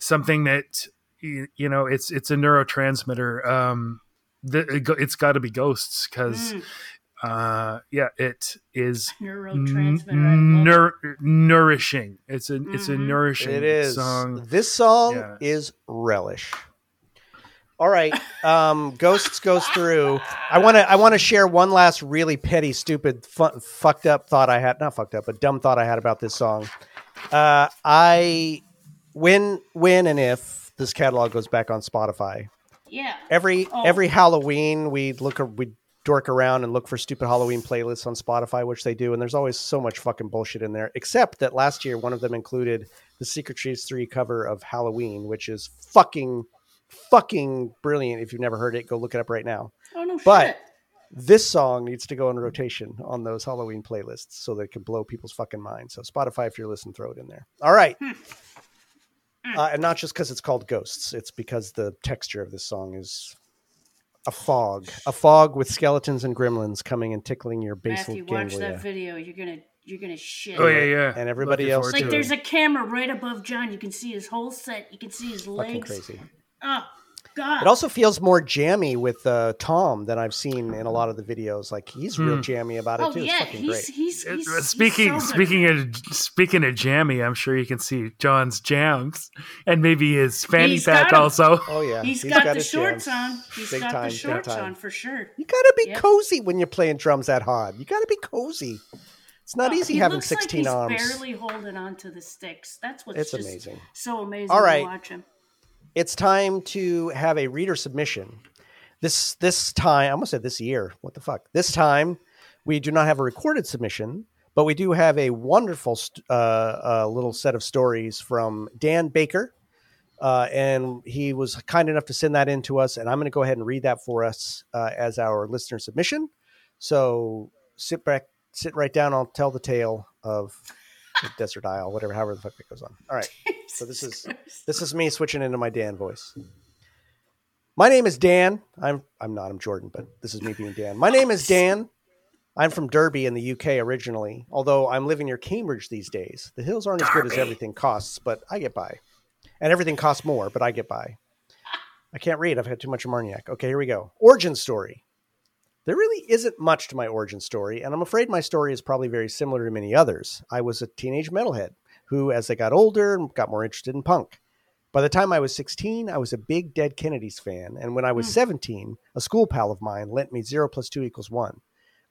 Something that it's a neurotransmitter. It's got to be Ghosts because. It is nourishing. It's a nourishing song. This song is relish. All right. Ghosts goes through. I want to share one last really petty, stupid, fucked up thought I had. Not fucked up, but dumb thought I had about this song. When and if this catalog goes back on Spotify. Yeah. Every Halloween we dork around and look for stupid Halloween playlists on Spotify, which they do. And there's always so much fucking bullshit in there, except that last year, one of them included the Secret Cheese 3 cover of Halloween, which is fucking brilliant. If you've never heard it, go look it up right now. Oh, no but shit. This song needs to go in rotation on those Halloween playlists so that it can blow people's fucking minds. So Spotify, if you're listening, throw it in there. All right. And not just because it's called Ghosts. It's because the texture of this song is... A fog with skeletons and gremlins coming and tickling your basal ganglia. Matthew, watch that video. You're gonna shit. Oh yeah. And everybody else. Like there's a camera right above John. You can see his whole set. You can see his legs. Fucking crazy. Oh God. It also feels more jammy with Tom than I've seen in a lot of the videos. Like he's real jammy about it too. It's fucking great. He's speaking of jammy, I'm sure you can see John's jams and maybe his fanny pack also. Oh yeah, he's got the shorts jams. On. He's big got time, the shorts on for sure. You gotta be cozy when you're playing drums that hard. You gotta be cozy. It's not easy having 16 arms. He's barely holding onto the sticks. That's what's just amazing. So amazing to watch him. It's time to have a reader submission. This time, I almost said this year. What the fuck? This time, we do not have a recorded submission, but we do have a wonderful little set of stories from Dan Baker. And he was kind enough to send that in to us. And I'm going to go ahead and read that for us as our listener submission. So sit back, sit right down. I'll tell the tale of... Desert Isle, whatever, however the fuck that goes on. All right. So this is me switching into my Dan voice. My name is Dan. I'm Jordan, but this is me being Dan. My name is Dan. I'm from Derby in the UK originally, although I'm living near Cambridge these days. The hills aren't as good as everything costs, but I get by. And everything costs more, but I get by. I can't read. I've had too much ammoniac. Okay, here we go. Origin story. There really isn't much to my origin story, and I'm afraid my story is probably very similar to many others. I was a teenage metalhead who, as I got older, got more interested in punk. By the time I was 16, I was a big Dead Kennedys fan, and when I was 17, a school pal of mine lent me 0 + 2 = 1.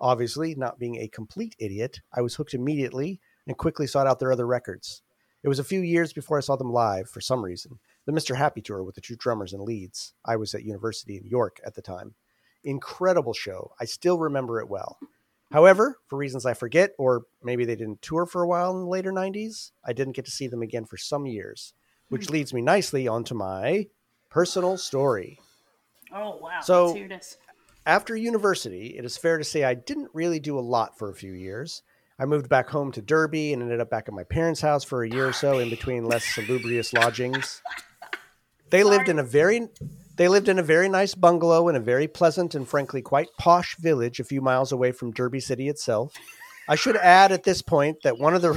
Obviously, not being a complete idiot, I was hooked immediately and quickly sought out their other records. It was a few years before I saw them live, for some reason, the Mr. Happy Tour with the two drummers and leads. I was at university in York at the time. Incredible show. I still remember it well. However, for reasons I forget, or maybe they didn't tour for a while in the later 90s, I didn't get to see them again for some years, which leads me nicely onto my personal story. Oh, wow. So after university, it is fair to say I didn't really do a lot for a few years. I moved back home to Derby and ended up back at my parents' house for a year or so in between less salubrious lodgings. They lived in a very... They lived in a very nice bungalow in a very pleasant and frankly quite posh village a few miles away from Derby City itself. I should add that at this point, one of the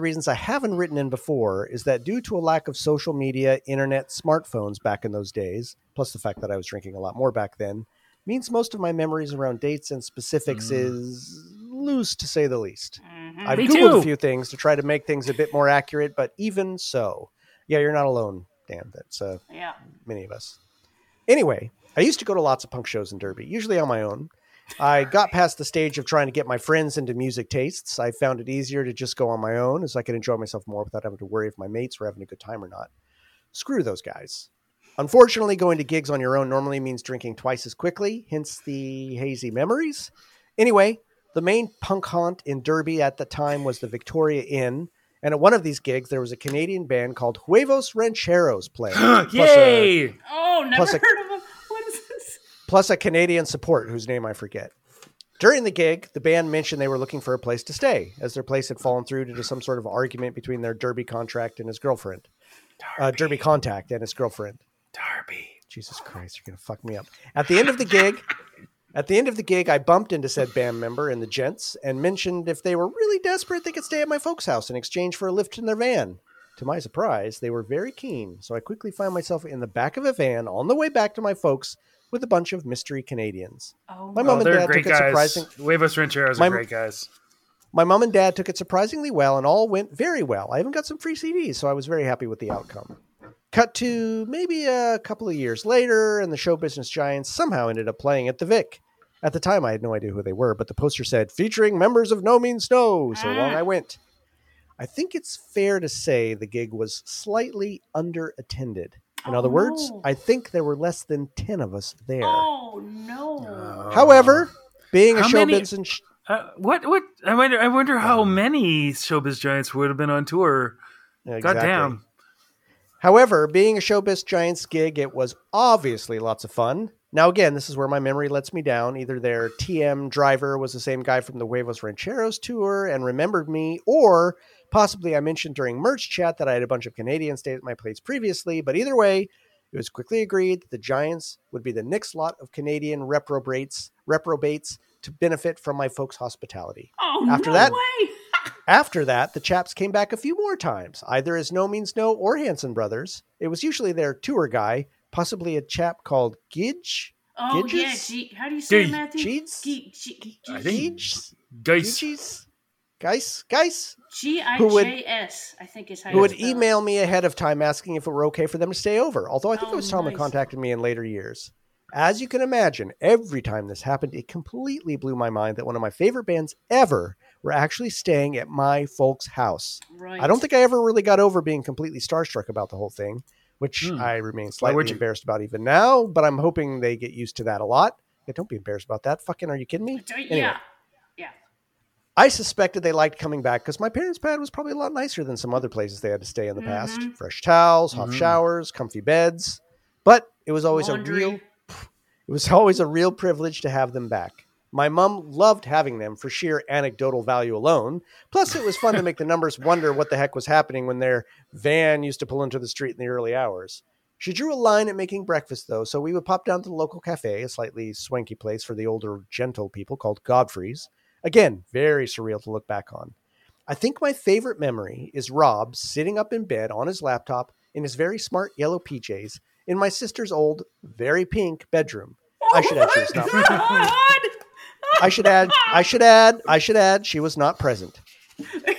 reasons I haven't written in before is that due to a lack of social media, internet, smartphones back in those days, plus the fact that I was drinking a lot more back then, means most of my memories around dates and specifics is loose to say the least. Mm-hmm. I've Googled a few things to try to make things a bit more accurate, but even so, yeah, you're not alone. Damn, that's many of us. Anyway, I used to go to lots of punk shows in Derby, usually on my own. I got past the stage of trying to get my friends into music tastes. I found it easier to just go on my own as I could enjoy myself more without having to worry if my mates were having a good time or not. Screw those guys. Unfortunately, going to gigs on your own normally means drinking twice as quickly, hence the hazy memories. Anyway, the main punk haunt in Derby at the time was the Victoria Inn, and at one of these gigs, there was a Canadian band called Huevos Rancheros playing. Yay! Never heard of them. What is this? Plus a Canadian support whose name I forget. During the gig, the band mentioned they were looking for a place to stay, as their place had fallen through due to some sort of argument between their Derby contact and his girlfriend. Derby contact and his girlfriend. Derby. Jesus Christ, you're going to fuck me up. At the end of the gig, I bumped into said band member and the gents and mentioned if they were really desperate, they could stay at my folks' house in exchange for a lift in their van. To my surprise, they were very keen, so I quickly found myself in the back of a van on the way back to my folks with a bunch of mystery Canadians. Oh, my mom and dad took it surprisingly. Huevos Rancheros are great guys. My mom and dad took it surprisingly well, and all went very well. I even got some free CDs, so I was very happy with the outcome. Cut to maybe a couple of years later, and the show business giants somehow ended up playing at the Vic. At the time, I had no idea who they were, but the poster said, featuring members of No Means No, so along I went. I think it's fair to say the gig was slightly underattended. In other words, I think there were less than 10 of us there. Oh, no. However, being how a showbiz and... I wonder how many showbiz giants would have been on tour. Exactly. Goddamn. However, being a showbiz giants gig, it was obviously lots of fun. Now, again, this is where my memory lets me down. Either their TM driver was the same guy from the Huevos Rancheros tour and remembered me, or... possibly I mentioned during merch chat that I had a bunch of Canadians stay at my place previously, but either way, it was quickly agreed that the Giants would be the next lot of Canadian reprobates to benefit from my folks' hospitality. Oh, no way! After that, the chaps came back a few more times, either as No Means No or Hanson Brothers. It was usually their tour guy, possibly a chap called Gijs. Oh, Gidges? Yeah. How do you say it, Matthew? Gijs? I think Gijs. Gijs? Gijs, I think is how you would email me ahead of time asking if it were okay for them to stay over. Although I think it was Tom who contacted me in later years. As you can imagine, every time this happened, it completely blew my mind that one of my favorite bands ever were actually staying at my folks' house. Right. I don't think I ever really got over being completely starstruck about the whole thing, which I remain slightly embarrassed about even now, but I'm hoping they get used to that a lot. Yeah, don't be embarrassed about that. Fucking, are you kidding me? Yeah. Anyway. I suspected they liked coming back because my parents' pad was probably a lot nicer than some other places they had to stay in the past. Fresh towels, hot showers, comfy beds. But it was always a real privilege to have them back. My mom loved having them for sheer anecdotal value alone. Plus, it was fun to make the numbers wonder what the heck was happening when their van used to pull into the street in the early hours. She drew a line at making breakfast, though, so we would pop down to the local cafe, a slightly swanky place for the older, gentle people called Godfrey's. Again, very surreal to look back on. I think my favorite memory is Rob sitting up in bed on his laptop in his very smart yellow PJs in my sister's old, very pink bedroom. I should add, she was not present.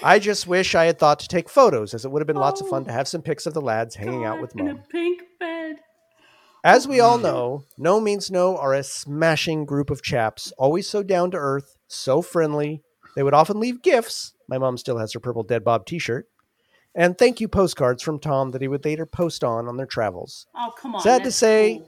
I just wish I had thought to take photos, as it would have been lots of fun to have some pics of the lads hanging out with Mom. In a pink bed. As we all know, No Means No are a smashing group of chaps, always so down to earth, so friendly. They would often leave gifts. My mom still has her purple Dead Bob t-shirt. And thank you postcards from Tom that he would later post on their travels. Oh, come on. Sad to say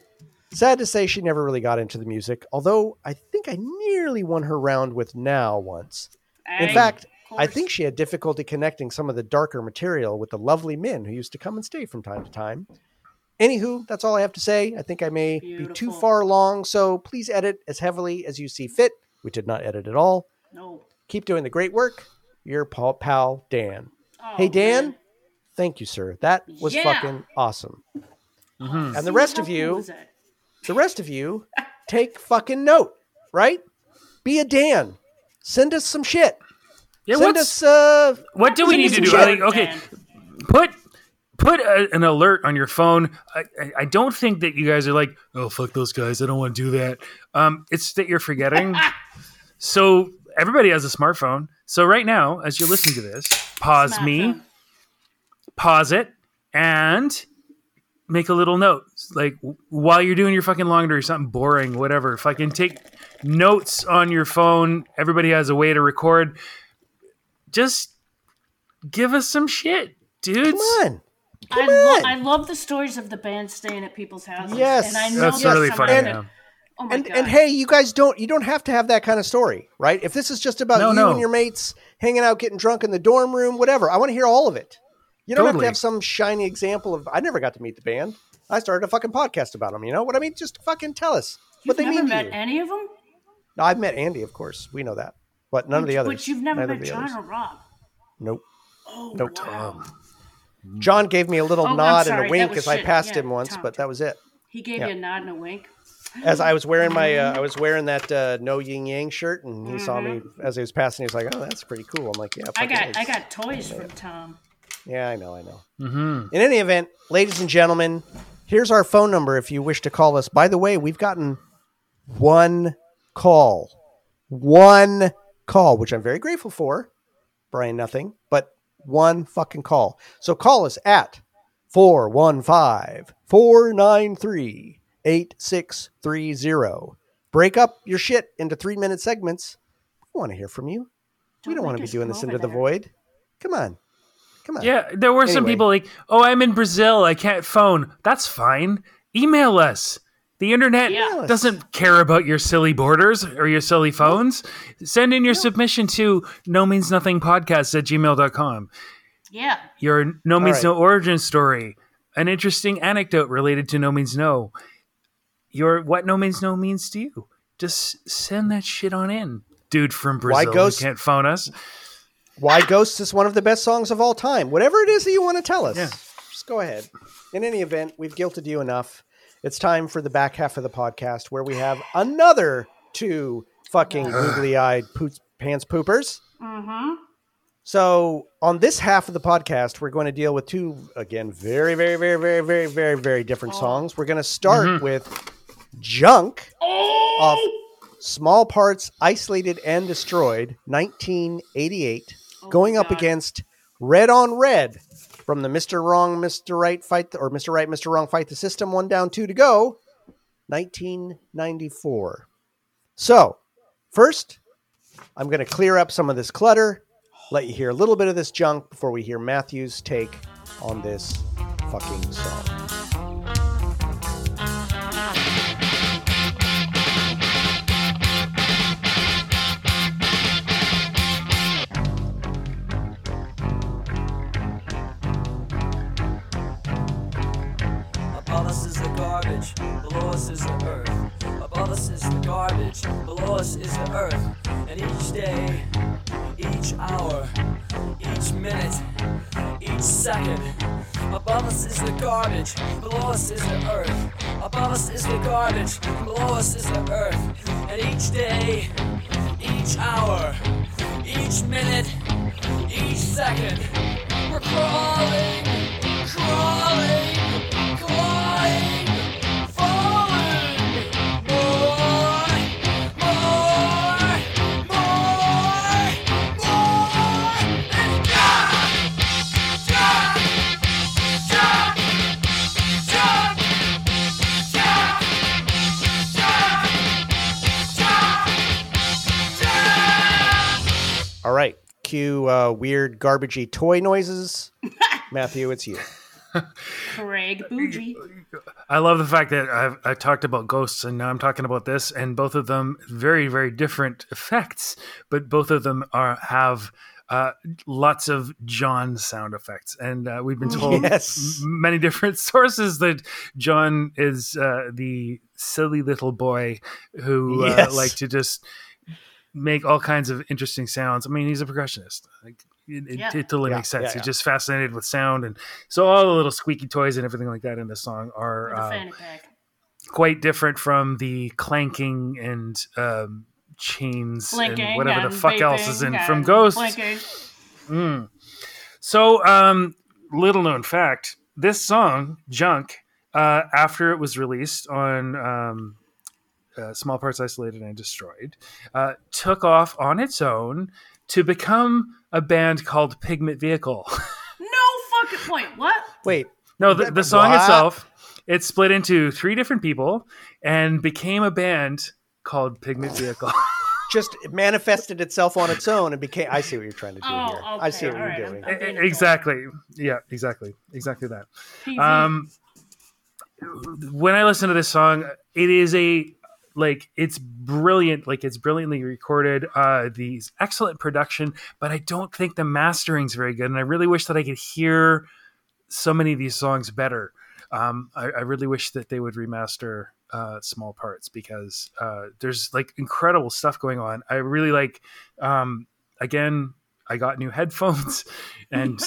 she never really got into the music, although I think I nearly won her round with Now once. In fact, I think she had difficulty connecting some of the darker material with the lovely men who used to come and stay from time to time. Anywho, that's all I have to say. I think I may be too far long, so please edit as heavily as you see fit. We did not edit at all. No. Keep doing the great work. Your pal, Dan. Oh, hey, Dan. Man. Thank you, sir. That was fucking awesome. Mm-hmm. And the rest of you, take fucking note, right? Be a Dan. Send us some shit. Yeah, send us... what do we need to do? Put an alert on your phone. I don't think that you guys are like, oh, fuck those guys. I don't want to do that. It's that you're forgetting. So everybody has a smartphone. So right now, as you're listening to this, pause it, and make a little note. Like while you're doing your fucking laundry, something boring, whatever. Fucking take notes on your phone. Everybody has a way to record. Just give us some shit, dudes. Come on. I love the stories of the band staying at people's houses. Yes, and I know that's really funny. And hey, you guys don't have to have that kind of story, right? If this is just about and your mates hanging out, getting drunk in the dorm room, whatever, I want to hear all of it. You don't have to have some shiny example of. I never got to meet the band. I started a fucking podcast about them. You know what I mean? Just fucking tell us what they mean to you. You've never met any of them? No, I've met Andy, of course. We know that, but none of the others. But you've never met John or Rob. Nope. Oh, no, wow. Tom. John gave me a little nod and a wink as I passed him once, Tom, but that was it. He gave you a nod and a wink. As I was wearing that No Yin Yang shirt, and he saw me as he was passing. He was like, "Oh, that's pretty cool." I'm like, "Yeah." I got toys from Tom. Yeah, I know. Mm-hmm. In any event, ladies and gentlemen, here's our phone number if you wish to call us. By the way, we've gotten one call, which I'm very grateful for, Brian. Nothing, but one fucking call. So call us at 415-493-8630. Break up your shit into 3-minute segments. We want to hear from you. We don't want to be doing this into the void. Come on. Yeah, there were some people like, "Oh, I'm in Brazil. I can't phone." That's fine. Email us. The internet doesn't care about your silly borders or your silly phones. Send in your submission to nomeansnothingpodcast@gmail.com. Yeah. Your No Means No origin story. An interesting anecdote related to No Means No. Your what No Means No means to you. Just send that shit on in. Dude from Brazil who can't phone us. Why Ghosts is one of the best songs of all time. Whatever it is that you want to tell us. Yeah. Just go ahead. In any event, we've guilted you enough. It's time for the back half of the podcast where we have another two fucking googly-eyed pants poopers. Mm-hmm. So on this half of the podcast, we're going to deal with two, again, very, very, very, very, very, very, very different songs. We're going to start with Junk off Small Parts, Isolated and Destroyed, 1988, going up against Red on Red. From the Mr. Wrong, Mr. Right fight, or Mr. Right, Mr. Wrong fight the system. 1 down, 2 to go. 1994. So, first, I'm going to clear up some of this clutter. Let you hear a little bit of this Junk before we hear Matthew's take on this fucking song. Below us is the earth, above us is the garbage, below us is the earth, and each day, each hour, each minute, each second, above us is the garbage, below us is the earth, above us is the garbage, below us is the earth, and each day, each hour, each minute, each second, we're crawling, crawling, crawling. All right, cue weird, garbagey toy noises. Matthew, it's you. Craig Bougie. I love the fact that I talked about Ghosts and now I'm talking about this, and both of them very, very different effects, but both of them have lots of John sound effects. And we've been told many different sources that John is the silly little boy who liked to just make all kinds of interesting sounds. I mean, he's a percussionist. Like, it totally makes sense. He's just fascinated with sound. And so all the little squeaky toys and everything like that in this song are quite different from the clanking and chains blinking and whatever the fuck else is in from Ghosts. Mm. So little known fact, this song, Junk, after it was released on Small Parts, Isolated and Destroyed, took off on its own to become a band called Pigment Vehicle. No fucking point. What? Wait. No, the song itself, it split into 3 different people and became a band called Pigment Vehicle. just manifested itself on its own and became. I see what you're trying to do here. Okay. I see what you're doing. Exactly. Yeah. Exactly. Exactly that. When I listen to this song, it is it's brilliant. Like, it's brilliantly recorded. These excellent production, but I don't think the mastering's very good. And I really wish that I could hear so many of these songs better. I really wish that they would remaster small parts, because there's like incredible stuff going on. I really like, again, I got new headphones and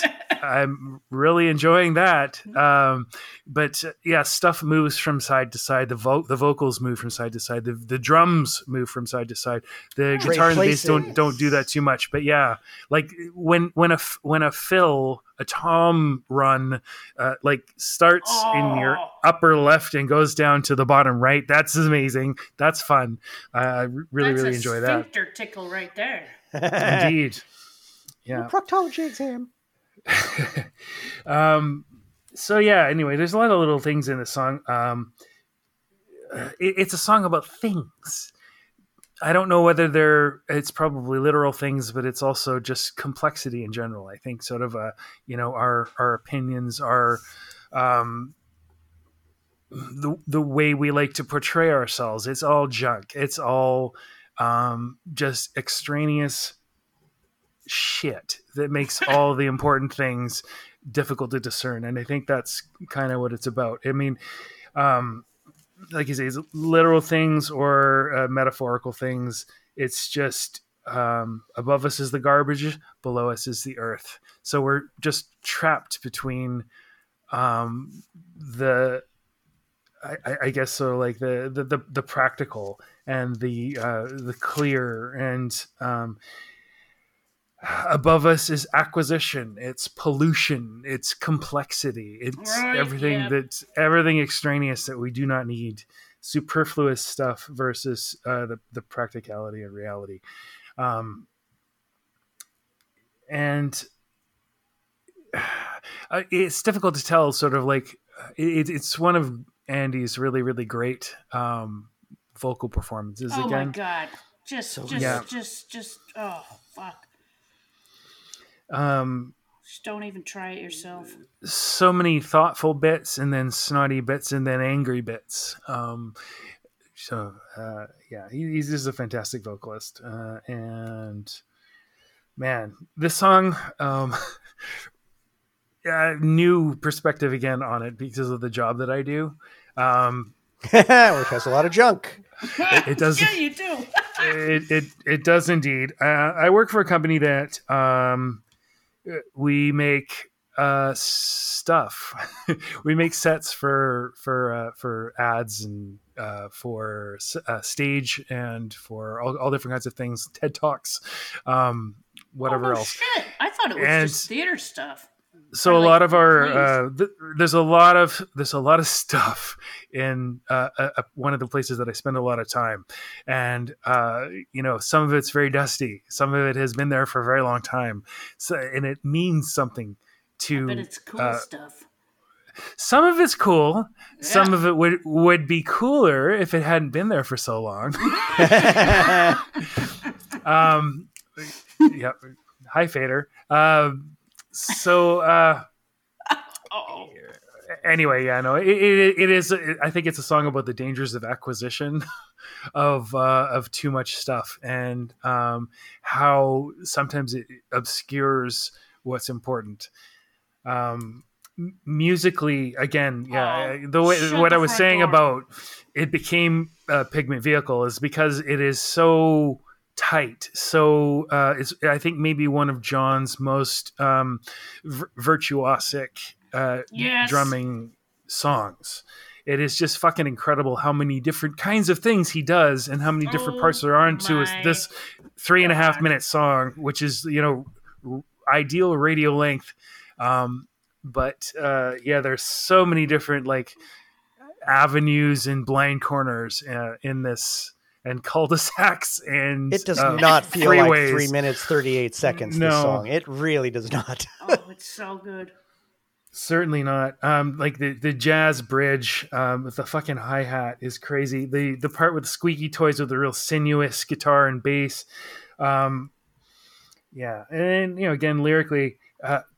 I'm really enjoying that. But yeah, stuff moves from side to side. The vocals move from side to side. The drums move from side to side. The guitar and the bass don't do that too much. But yeah, like when a fill, a tom run, like starts in your upper left and goes down to the bottom right. That's amazing. That's fun. I really, really enjoy that. That's a sphincter tickle right there. Indeed. Yeah. Proctology exam. So yeah, anyway, there's a lot of little things in the song. It's a song about things. I don't know whether it's probably literal things, but it's also just complexity in general. I think sort of our opinions, our the way we like to portray ourselves. It's all junk. It's all just extraneous shit that makes all the important things difficult to discern. And I think that's kind of what it's about. I mean, like you say, it's literal things or metaphorical things. It's just above us is the garbage, below us is the earth. So we're just trapped between I guess so, like the practical and the clear, and above us is acquisition, it's pollution, it's complexity, it's that's everything extraneous that we do not need, superfluous stuff versus the practicality of reality. And it's difficult to tell, sort of like it's one of Andy's really, really great vocal performances. Oh, again, my God, oh fuck. Just don't even try it yourself. So many thoughtful bits, and then snotty bits, and then angry bits. Yeah, he's just a fantastic vocalist. And man, this song, new perspective again on it because of the job that I do. Which has a lot of junk. It does. Yeah, you do. It does indeed. I work for a company that, we make stuff. We make sets for ads and for stage and for all different kinds of things. TED Talks, whatever else. Shit. I thought it was just theater stuff. So a lot of our there's a lot of stuff in one of the places that I spend a lot of time, and some of it's very dusty, some of it has been there for a very long time, so, and it means something to. But it's cool stuff. Some of it's cool. Yeah. Some of it would be cooler if it hadn't been there for so long. Yeah. Hi, Fader. So, anyway, yeah, no, it is. I think it's a song about the dangers of acquisition, of too much stuff, and how sometimes it obscures what's important. Musically, again, yeah, the way what I was saying about it became a Pigment Vehicle is because it is so tight. So it's, I think, maybe one of John's most virtuosic drumming songs. It is just fucking incredible how many different kinds of things he does and how many different parts there are into this 3.5 minute song, which is ideal radio length. But there's so many different like avenues and blind corners in this. And cul-de-sacs, and it does not feel freeways. Like 3 minutes 38 seconds. No. This song, it really does not. Oh, it's so good. Certainly not. Like the jazz bridge with the fucking hi-hat is crazy. The part with squeaky toys with the real sinuous guitar and bass. Yeah. And, you know, again, lyrically,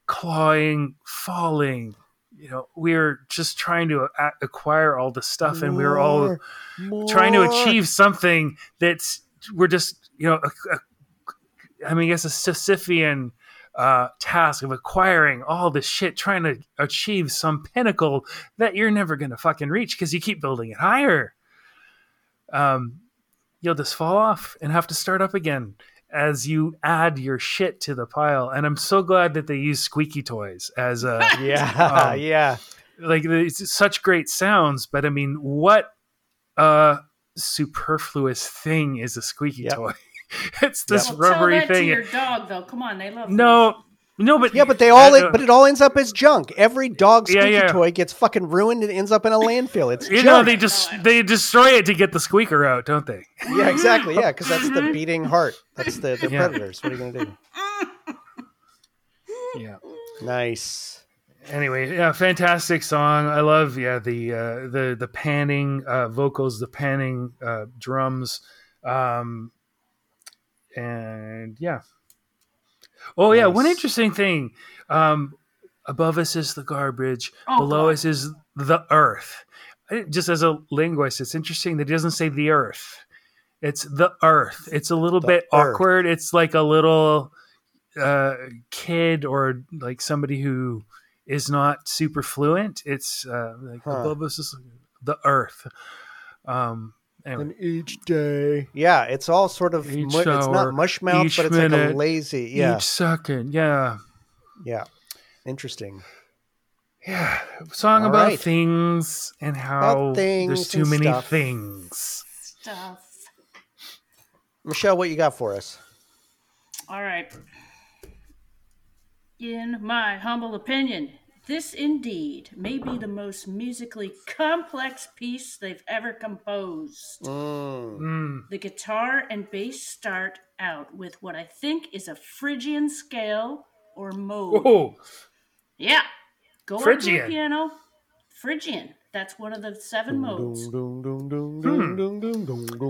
clawing, falling, you know, we were just trying to acquire all the stuff and we were all trying to achieve something that's, we're just, you know, I guess a Sisyphean task of acquiring all this shit, trying to achieve some pinnacle that you're never going to fucking reach because you keep building it higher. You'll just fall off and have to start up again as you add your shit to the pile. And I'm so glad that they use squeaky toys as a yeah, like it's such great sounds. But I mean, what a superfluous thing is a squeaky toy? It's this rubbery tell that thing. To your dog, though. Come on, they love. But it all ends up as junk. Every dog squeaky toy gets fucking ruined and ends up in a landfill. It's junk. Know, they destroy it to get the squeaker out, don't they? Yeah, exactly. Yeah, because that's the beating heart. That's the Predators. What are you gonna do? Yeah. Nice. Anyway, yeah, fantastic song. I love the panning vocals, the panning drums. And yeah. Oh yeah, nice. One interesting thing. Above us is the garbage, below us is the earth. Just as a linguist, it's interesting that he doesn't say the earth. It's the earth. It's a little bit awkward. It's like a little kid or like somebody who is not super fluent. It's like above us is the earth. Anyway. And each day, it's all sort of hour, it's not mush mouth, but it's minute, like a lazy, each second, interesting, song all about things and how things there's too many stuff. Michelle, what you got for us? All right, in my humble opinion, this indeed may be the most musically complex piece they've ever composed. The guitar and bass start out with what I think is a Phrygian scale or mode. Oh, yeah. Go on to the piano. Phrygian. That's one of the 7 modes.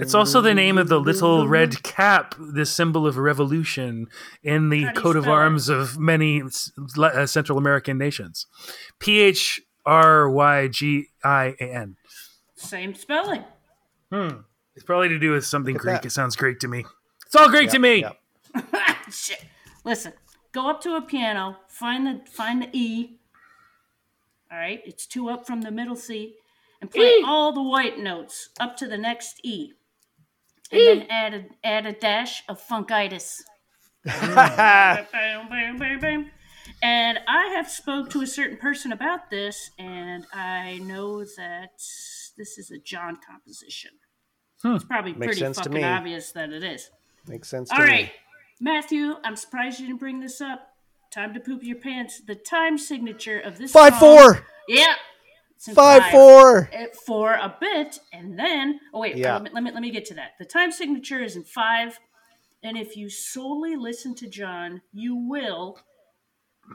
It's also the name of the little red cap, the symbol of revolution, in the coat of arms of many Central American nations. Phrygian. Same spelling. It's probably to do with something Greek. It sounds Greek to me. It's all Greek to me. Yep. Shit. Listen, go up to a piano, find the E. All right, it's 2 up from the middle C, and play all the white notes up to the next E, and then add a dash of funkitis. And I have spoke to a certain person about this, and I know that this is a John composition. It's probably pretty fucking obvious that it is. Makes sense to me. All right, Matthew, I'm surprised you didn't bring this up. Time to poop your pants. The time signature of this 5-4. Yeah. 5-4. For a bit, and then let me get to that. The time signature is in 5, and if you solely listen to John, you will,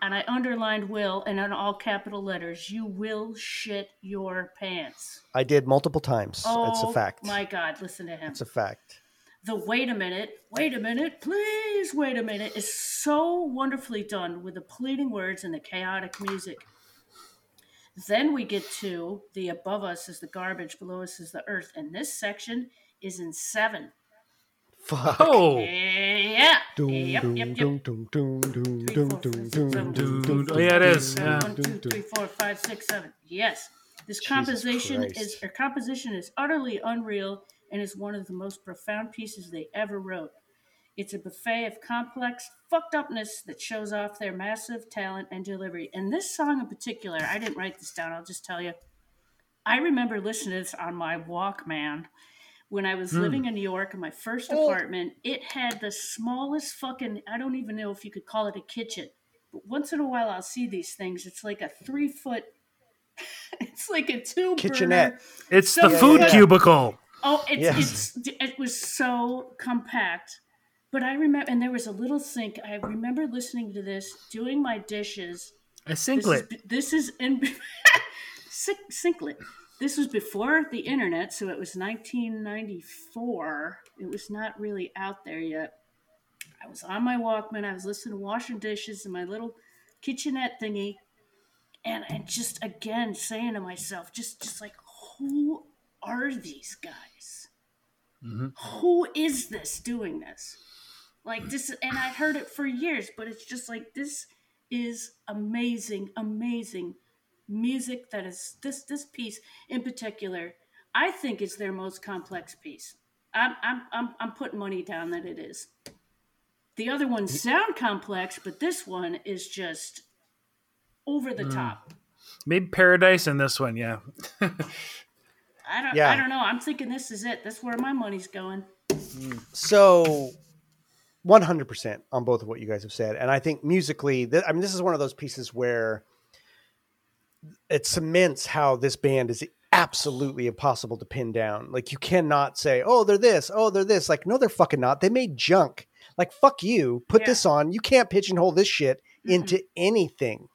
and I underlined will, and in all capital letters, you will shit your pants. I did multiple times. Oh, it's a fact. My God, listen to him. It's a fact. The wait a minute, please wait a minute is so wonderfully done with the pleading words and the chaotic music. Then we get to the above us is the garbage, below us is the earth, and this section is in 7. Fuck. Oh. Yeah. Yeah, it is. 1, 2, 3, 4, 5, 6, 7. Yes. This composition is utterly unreal, and is one of the most profound pieces they ever wrote. It's a buffet of complex fucked upness that shows off their massive talent and delivery. And this song in particular, I didn't write this down, I'll just tell you. I remember listening to this on my Walkman when I was living in New York in my first apartment. It had the smallest fucking, I don't even know if you could call it a kitchen. But once in a while I'll see these things. It's like a 3-foot, it's like a 2 kitchenette. Burner. It's so the food cubicle. Oh, it was so compact. But I remember, and there was a little sink. I remember listening to this, doing my dishes, A singlet. Singlet. This was before the internet, so it was 1994. It was not really out there yet. I was on my Walkman. I was listening to washing dishes in my little kitchenette thingy. And just, again, saying to myself, just like, who are these guys? Mm-hmm. Who is this doing this? Like this, and I've heard it for years, but it's just like, this is amazing, amazing music that is, this piece in particular, I think is their most complex piece. I'm putting money down that it is. The other ones sound complex, but this one is just over the top. Maybe Paradise in this one, yeah. I don't know. I'm thinking this is it. That's where my money's going. So 100% on both of what you guys have said. And I think musically, this is one of those pieces where it cements how this band is absolutely impossible to pin down. Like, you cannot say, oh, they're this. Oh, they're this. Like, no, they're fucking not. They made Junk. Like, fuck you. Put this on. You can't pigeonhole this shit into anything.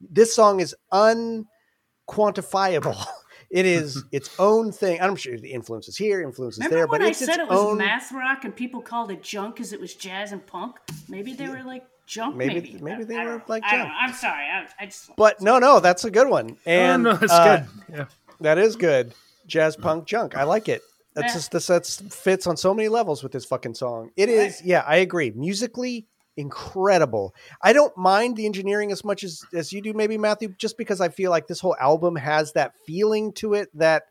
This song is unquantifiable. It is its own thing. I'm sure the influence is here, influence is there. But it's its own... Remember when I said it was math rock and people called it junk because it was jazz and punk? Maybe they were like junk, maybe. Maybe they were like junk. I'm sorry. I just... But no, that's a good one. And that's good. Yeah. That is good. Jazz, punk, junk. I like it. That's that fits on so many levels with this fucking song. It is, yeah, I agree. Musically, incredible. I don't mind the engineering as much as you do, maybe, Matthew, just because I feel like this whole album has that feeling to it that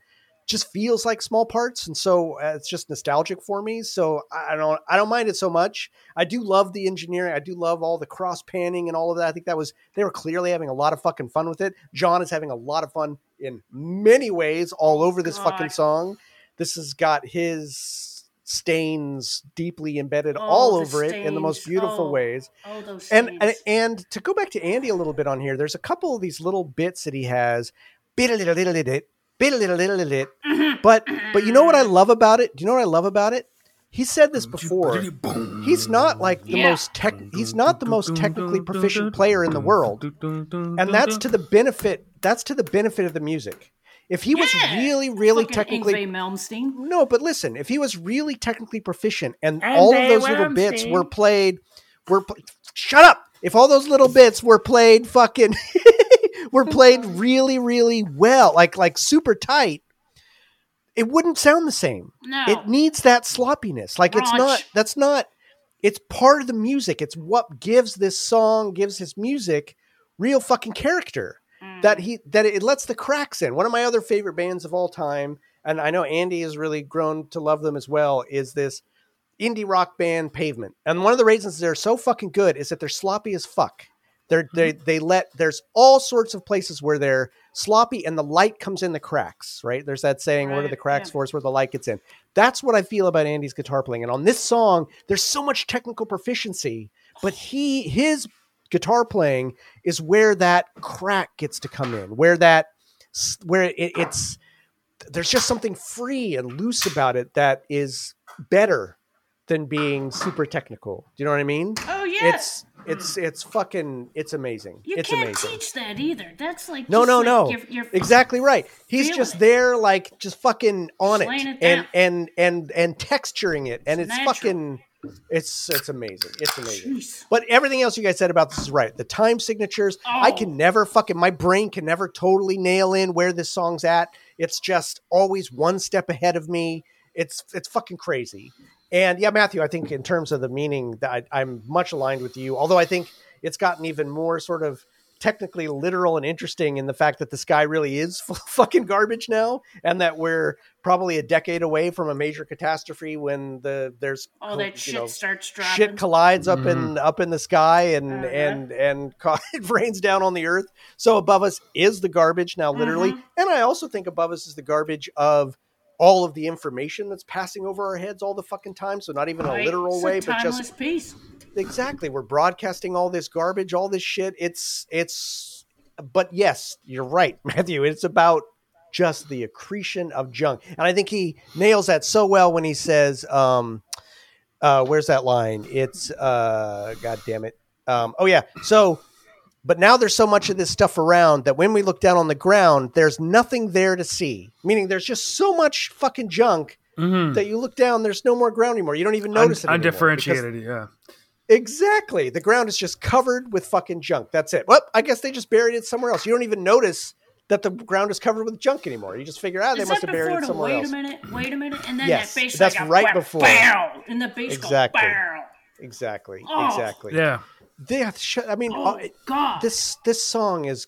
just feels like small parts, and so it's just nostalgic for me. So I don't mind it so much. I do love the engineering. I do love all the cross panning and all of that. I think they were clearly having a lot of fucking fun with it. John is having a lot of fun in many ways all over this fucking song. This has got his stains deeply embedded all over it in the most beautiful ways. And to go back to Andy a little bit on here, there's a couple of these little bits that he has. But you know what I love about it? Do you know what I love about it? He said this before. He's not like the most technically proficient player in the world. And that's to the benefit of the music. If he was really, really technically... No, but listen, if he was really technically proficient and all of those little bits were played... Shut up! If all those little bits were played fucking... were played really, really well, like super tight, it wouldn't sound the same. No. It needs that sloppiness. Like, it's not... That's not... It's part of the music. It's what gives this song, gives his music real fucking character. That it lets the cracks in. One of my other favorite bands of all time, and I know Andy has really grown to love them as well, is this indie rock band Pavement. And one of the reasons they're so fucking good is that they're sloppy as fuck. There's all sorts of places where they're sloppy and the light comes in the cracks, right? There's that saying, where are the cracks for? It's where the light gets in. That's what I feel about Andy's guitar playing. And on this song, there's so much technical proficiency, but his guitar playing is where that crack gets to come in, where it's there's just something free and loose about it that is better than being super technical. Do you know what I mean? Oh yeah, it's amazing. You it's can't amazing. Teach that either. That's like no. You're exactly right. He's just there, like just fucking on it, and texturing it, and it's natural. Fucking. It's amazing. It's amazing. Jeez. But everything else you guys said about this is right. The time signatures, I can never fucking, my brain can never totally nail in where this song's at. It's just always one step ahead of me. It's fucking crazy. And yeah, Matthew, I think in terms of the meaning that I'm much aligned with you, although I think it's gotten even more sort of technically literal and interesting in the fact that the sky really is fucking garbage now, and that we're probably a decade away from a major catastrophe when there's all that shit starts dropping. Shit collides up in the sky and it rains down on the earth. So above us is the garbage now, literally. And I also think above us is the garbage of all of the information that's passing over our heads all the fucking time. So not even a literal way, but just peace. Exactly. We're broadcasting all this garbage, all this shit. But yes, you're right, Matthew. It's about just the accretion of junk. And I think he nails that so well when he says, where's that line? It's, God damn it. So But now there's so much of this stuff around that when we look down on the ground, there's nothing there to see. Meaning there's just so much fucking junk that you look down, there's no more ground anymore. You don't even notice it anymore. Undifferentiated, yeah. Exactly. The ground is just covered with fucking junk. That's it. Well, I guess they just buried it somewhere else. You don't even notice that the ground is covered with junk anymore. You just figure out they must have buried it somewhere else. Wait a minute. And then that bass that's like right before. Bow, and the bass goes bow. Exactly. Yeah. This song is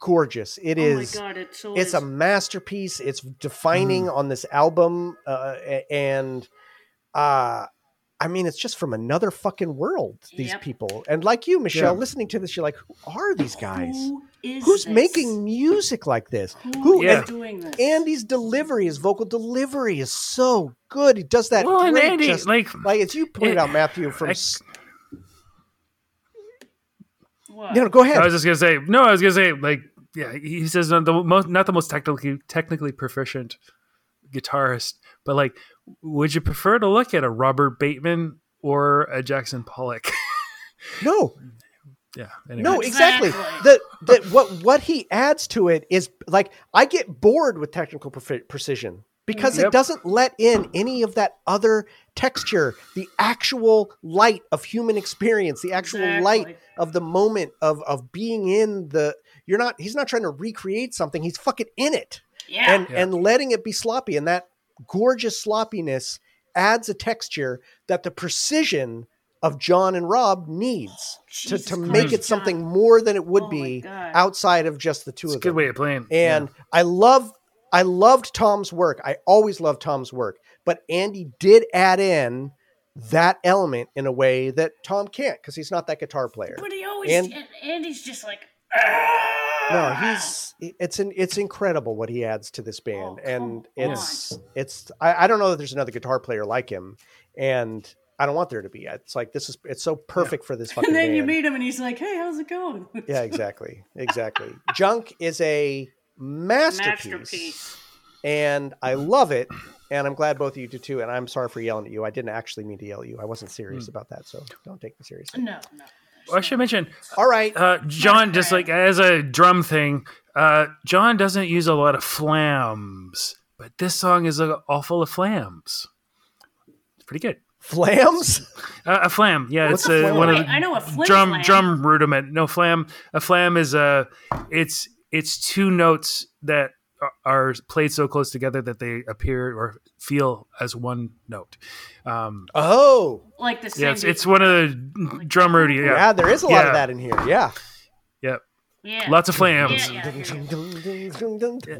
gorgeous. It is. My God, it's a masterpiece. It's defining on this album, and I mean, it's just from another fucking world. These people, and like you, Michelle, listening to this, you're like, who are these guys? Who's making music like this? Who is doing this? Andy's delivery, his vocal delivery, is so good. He does that. Well, great, and Andy, just, like as you pointed out, Matthew, from. No, go ahead. I was just gonna say, like, yeah, he says not the most technically proficient guitarist, but like, would you prefer to look at a Robert Bateman or a Jackson Pollock? No. Yeah. Anyway. No, exactly. What he adds to it is like, I get bored with technical precision because it doesn't let in any of that other texture, the actual light of human experience, the actual light of the moment of being in the, he's not trying to recreate something. He's fucking in it and letting it be sloppy. And that gorgeous sloppiness adds a texture that the precision of John and Rob needs to make it something more than it would be outside of just the two of them. It's a good way of playing. And I loved Tom's work. I always loved Tom's work, but Andy did add in that element in a way that Tom can't because he's not that guitar player. But he always Andy's just like it's incredible what he adds to this band, I don't know that there's another guitar player like him, and I don't want there to be. It's like it's so perfect for this fucking And then band. You meet him and he's like, "Hey, how's it going?" Yeah, exactly. Junk is a masterpiece, and I love it, and I'm glad both of you do too, and I'm sorry for yelling at you. I didn't actually mean to yell at you. I wasn't serious about that, so don't take me seriously. No. Well, I should mention, all right, John, just like as a drum thing, John doesn't use a lot of flams, but this song is all full of flams. It's pretty good. Flams? A flam. Yeah, what's it's a flam? One of the drum rudiment. No, flam. A flam is it's two notes that are played so close together that they appear or feel as one note. Like the same. Yeah, it's one of the drum routine. Yeah, there is a lot of that in here. Yeah. Lots of flams. Yeah.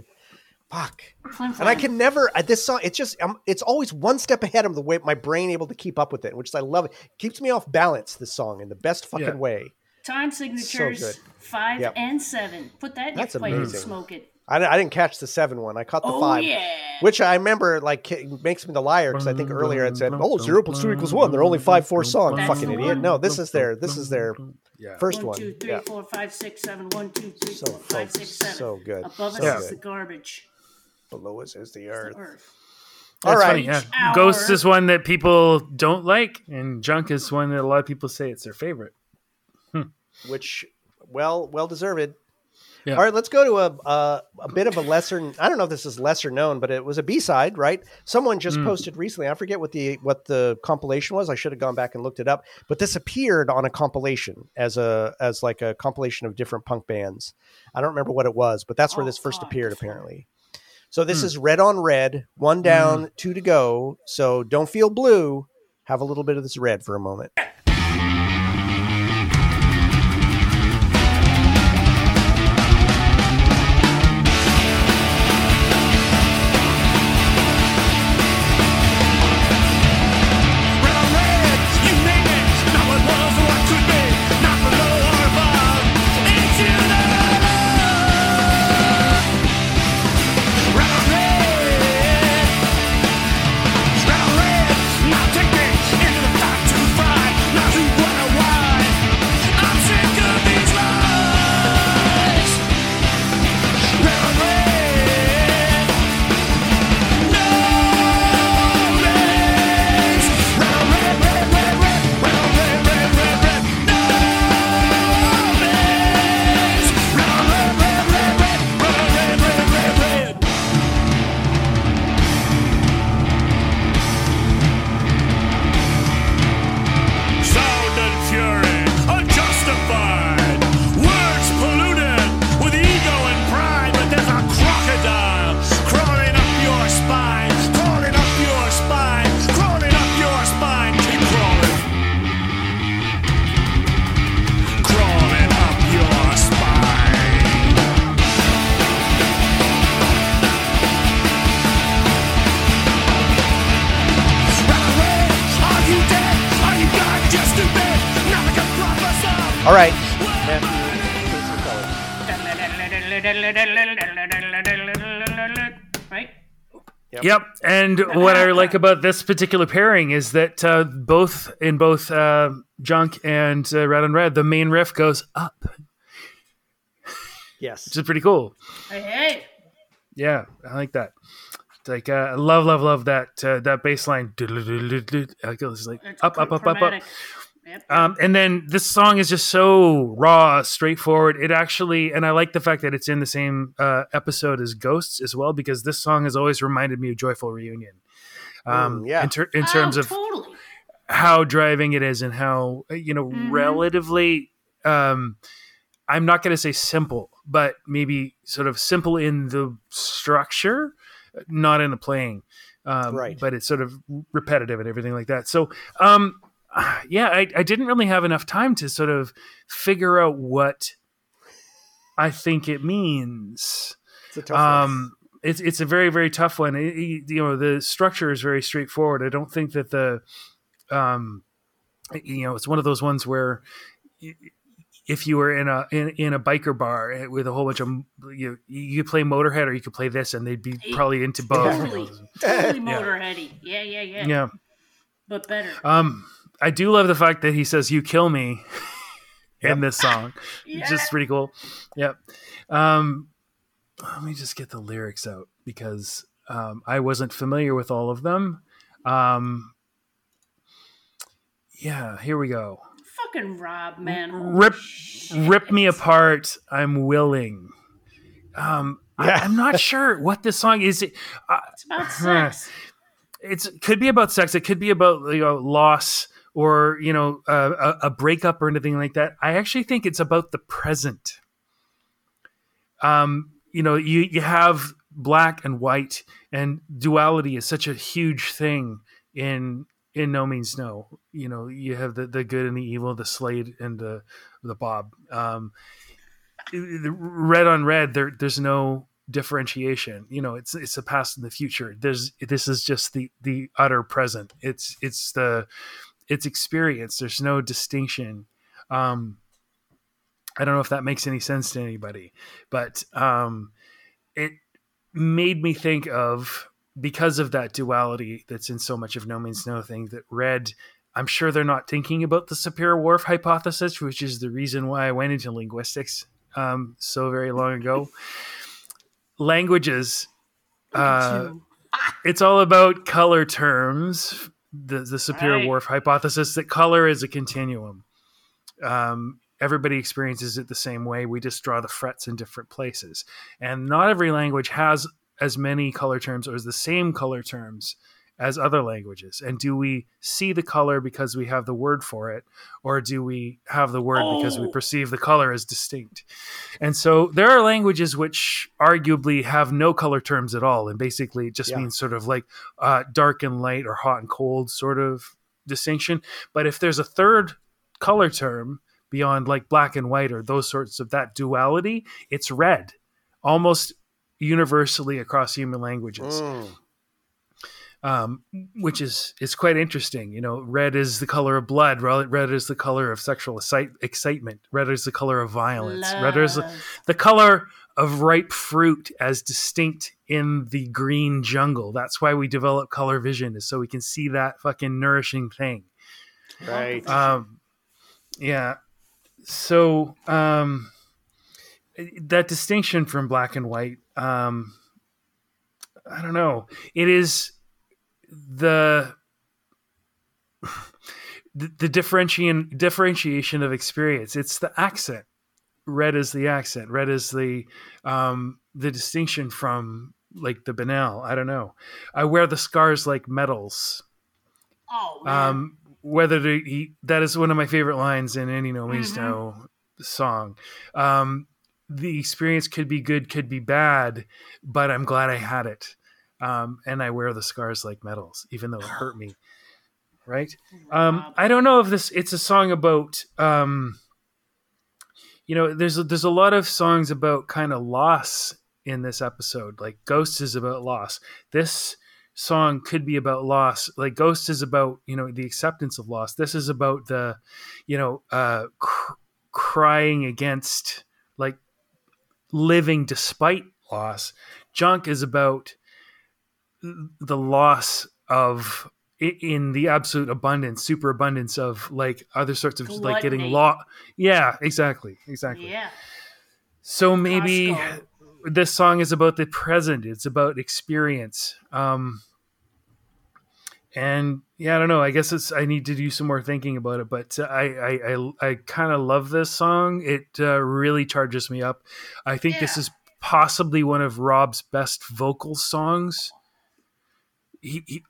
Fuck. And I can never, this song, it's just, it's always one step ahead of the way my brain able to keep up with it, which is, I love it. Keeps me off balance, this song, in the best fucking way. Time signatures, so 5 and 7. Put that in your plate and smoke it. I didn't catch the 7 one. I caught the 5, which I remember like makes me the liar because I think earlier it said, 0 + 2 = 1. They're only 5-4 songs. That's fucking idiot. No, this is their first one. 1, 2, 3, 4, 5, 6, 7. 1, 2, 3, so 4, 5, 6, 7. So good. Above us is the garbage. Below us is the earth. All right. Yeah. Ghosts is one that people don't like, and Junk is one that a lot of people say it's their favorite. Which, well deserved. Yeah. All right, let's go to a bit of a lesser. I don't know if this is lesser known, but it was a B-side, right? Someone just posted recently. I forget what the compilation was. I should have gone back and looked it up. But this appeared on a compilation as like a compilation of different punk bands. I don't remember what it was, but that's where this first appeared apparently. So this is Red on Red, 1 down, 2 to go. So don't feel blue. Have a little bit of this red for a moment. All right. Right? Yep. And what I like about this particular pairing is that both Junk and Red on Red, the main riff goes up. Yes. Which is pretty cool. Hey. Yeah, I like that. It's like I love that bass line. It's like up. Yep. And then this song is just so raw, straightforward. It actually, and I like the fact that it's in the same episode as Ghosts as well, because this song has always reminded me of Joyful Reunion. In terms of how driving it is and how, relatively, I'm not going to say simple, but maybe sort of simple in the structure, not in the playing. Right. But it's sort of repetitive and everything like that. So, I didn't really have enough time to sort of figure out what I think it means. It's a tough one. It's a very, very tough one. The structure is very straightforward. I don't think that it's one of those ones where if you were in a biker bar with a whole bunch of you could play Motorhead or you could play this and they'd be probably into both. Totally Motorheady. Yeah. But better. I do love the fact that he says "you kill me" in this song. Yeah. It's just pretty cool. Yep. Let me just get the lyrics out because I wasn't familiar with all of them. Here we go. Fucking Rob, man. Rip me apart. I'm willing. I'm not sure what this song is. It's about sex. It could be about sex. It could be about loss. Or, a breakup or anything like that. I actually think it's about the present. You have black and white, and duality is such a huge thing in No Means No. You have the good and the evil, the Slade and the Bob. Red on Red, there's no differentiation. It's the past and the future. This is just the utter present. It's experience. There's no distinction. I don't know if that makes any sense to anybody, but it made me think of, because of that duality that's in so much of No Means Nothing, that Red, I'm sure they're not thinking about the Sapir-Whorf hypothesis, which is the reason why I went into linguistics so very long ago. Languages. It's all about color terms. The Sapir-Whorf hypothesis that color is a continuum. Everybody experiences it the same way. We just draw the frets in different places. And not every language has as many color terms or is the same color terms as other languages. And do we see the color because we have the word for it? Or do we have the word because we perceive the color as distinct? And so there are languages which arguably have no color terms at all. And basically it just means sort of like dark and light or hot and cold sort of distinction. But if there's a third color term beyond like black and white or those sorts of that duality, it's red almost universally across human languages. Which is quite interesting. Red is the color of blood. Red is the color of sexual excitement. Red is the color of violence. Love. Red is the color of ripe fruit as distinct in the green jungle. That's why we develop color vision, is so we can see that fucking nourishing thing. Right. Yeah. So, that distinction from black and white, I don't know. It is the differentiation of experience. It's the accent. Red is the accent. Red is the distinction from like the banal. I don't know. I wear the scars like medals. Oh, man. That is one of my favorite lines in any No Means No song. The experience could be good, could be bad, but I'm glad I had it. And I wear the scars like medals, even though it hurt me. Right. I don't know if it's a song about, there's a lot of songs about kind of loss in this episode. Like Ghosts is about loss. This song could be about loss. Like Ghosts is about, the acceptance of loss. This is about the, crying against like living despite loss. Junk is about the loss of, in the absolute abundance, superabundance of like other sorts of gluttony. Like getting lost. Yeah, exactly. Yeah. So maybe this song is about the present. It's about experience. And yeah, I don't know. I guess I need to do some more thinking about it, but I kind of love this song. It really charges me up. I think this is possibly one of Rob's best vocal songs. He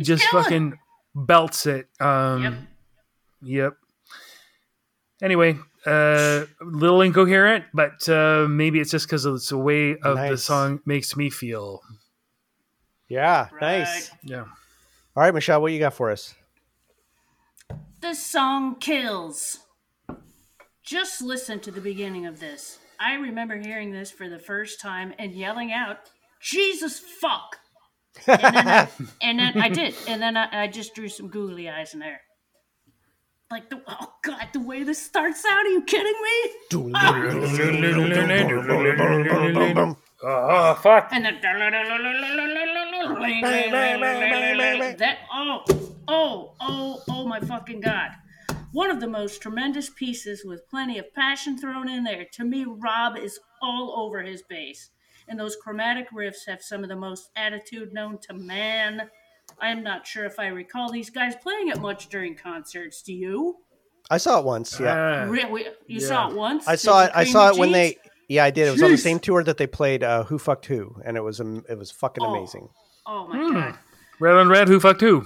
just fucking belts it. Yep. Anyway, a little incoherent, but maybe it's just because it's the way of the song makes me feel. Yeah, right. Nice. Yeah. All right, Michelle, what you got for us? This song kills. Just listen to the beginning of this. I remember hearing this for the first time and yelling out, "Jesus fuck!" And then I did. And then I just drew some googly eyes in there. Like, oh God, the way this starts out, are you kidding me? Oh, fuck. And then that, oh my fucking God. One of the most tremendous pieces with plenty of passion thrown in there. To me, Rob is all over his bass. And those chromatic riffs have some of the most attitude known to man. I am not sure if I recall these guys playing it much during concerts. Do you? I saw it once. Yeah, you saw it once. I saw it when they. Yeah, I did. It was on the same tour that they played "Who Fucked Who," and it was fucking amazing. Oh my God! Red on Red, "Who Fucked Who."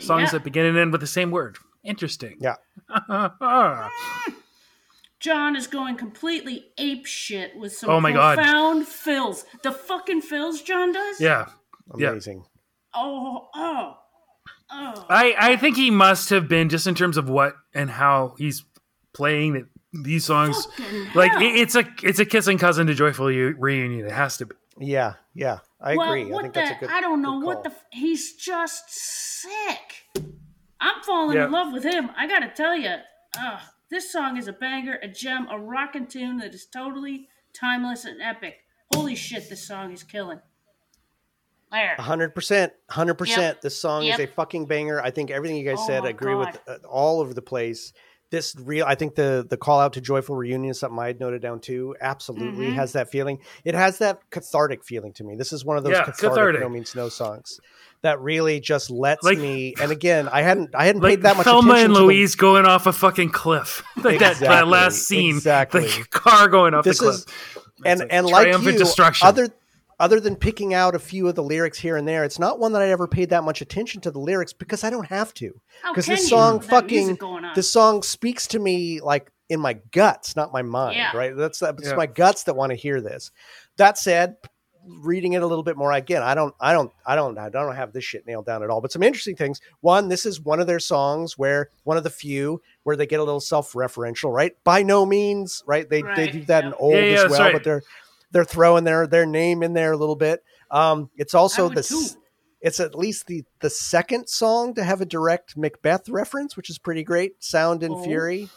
Songs that begin and end with the same word. Interesting. Yeah. John is going completely ape shit with some profound fills. The fucking fills John does? Yeah. Amazing. Oh. I think he must have been, just in terms of what and how he's playing it, these songs. Fucking like it's a kissing cousin to Joyful Reunion. It has to be. Yeah. I agree. He's just sick. I'm falling in love with him. I gotta tell you. This song is a banger, a gem, a rockin' tune that is totally timeless and epic. Holy shit, this song is killing. There. 100%. Yep. This song is a fucking banger. I think everything you guys said, I agree with all over the place. I think the call out to Joyful Reunion is something I had noted down too. Absolutely has that feeling. It has that cathartic feeling to me. This is one of those cathartic No Means No songs that really just lets me. And again, I hadn't paid that much attention. Thelma and Louise going off a fucking cliff. Like that last scene, the car going off the cliff. Destruction. Other than picking out a few of the lyrics here and there, it's not one that I ever paid that much attention to the lyrics because I don't have to. Because this song speaks to me like in my guts, not my mind, right? It's my guts that want to hear this. That said, reading it a little bit more again, I don't have this shit nailed down at all. But some interesting things. One, this is one of their songs where one of the few where they get a little self-referential, right? By no means, right? They do that in old as well, but they're throwing their name in there a little bit. It's also it's at least the second song to have a direct Macbeth reference, which is pretty great. Sound and Fury,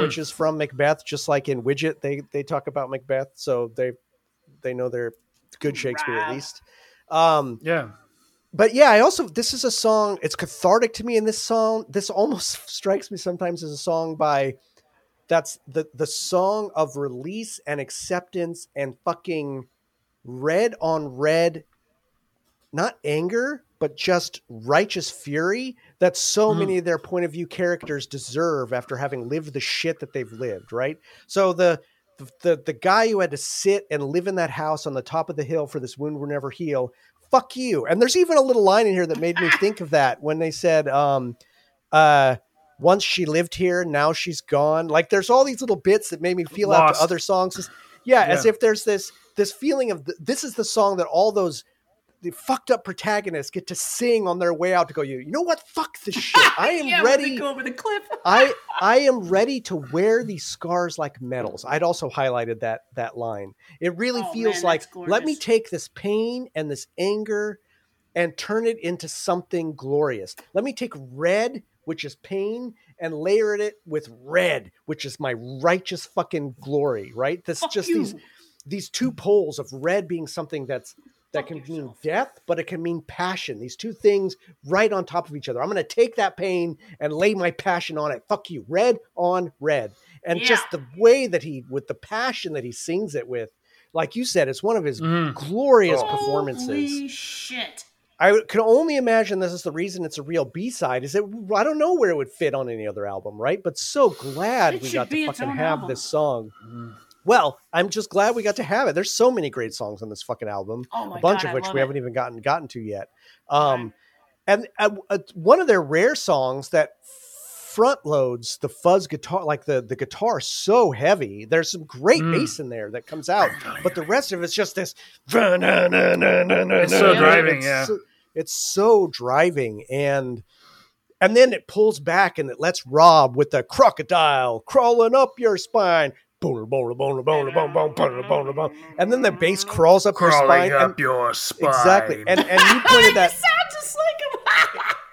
which is from Macbeth, just like in Widget, they talk about Macbeth. So they know they're good Shakespeare at least. But yeah, this is a song, it's cathartic to me. And this almost strikes me sometimes as a song by, that's the song of release and acceptance and fucking red on red, not anger, but just righteous fury that so many of their point of view characters deserve after having lived the shit that they've lived, right? So the guy who had to sit and live in that house on the top of the hill for this wound will never heal, fuck you. And there's even a little line in here that made me think of that when they said, once she lived here, now she's gone. Like there's all these little bits that made me feel out to other songs. As if there's this feeling of this is the song that all those the fucked up protagonists get to sing on their way out to go, you know what? Fuck this shit. I am ready to go over the cliff. I am ready to wear these scars like medals. I'd also highlighted that line. It really feels like, let me take this pain and this anger and turn it into something glorious. Let me take red, which is pain, and layer it with red, which is my righteous fucking glory, right? That's just these two poles of red being something that can mean death, but it can mean passion. These two things right on top of each other. I'm going to take that pain and lay my passion on it. Fuck you. Red on red. And just the way that he, with the passion that he sings it with, like you said, it's one of his glorious performances. Holy shit. I can only imagine this is the reason it's a real B-side. Is it? I don't know where it would fit on any other album, right? But so glad we got to fucking have this song. Mm. Well, I'm just glad we got to have it. There's so many great songs on this fucking album. Oh my God, a bunch of which we haven't even gotten to yet. And one of their rare songs that front loads the fuzz guitar, like the guitar so heavy. There's some great bass in there that comes out, but the rest of it's just this. It's so driving, it's so driving, and then it pulls back and it lets Rob with the crocodile crawling up your spine. And then the bass crawls up your spine. Exactly, and you pointed that. Just like him.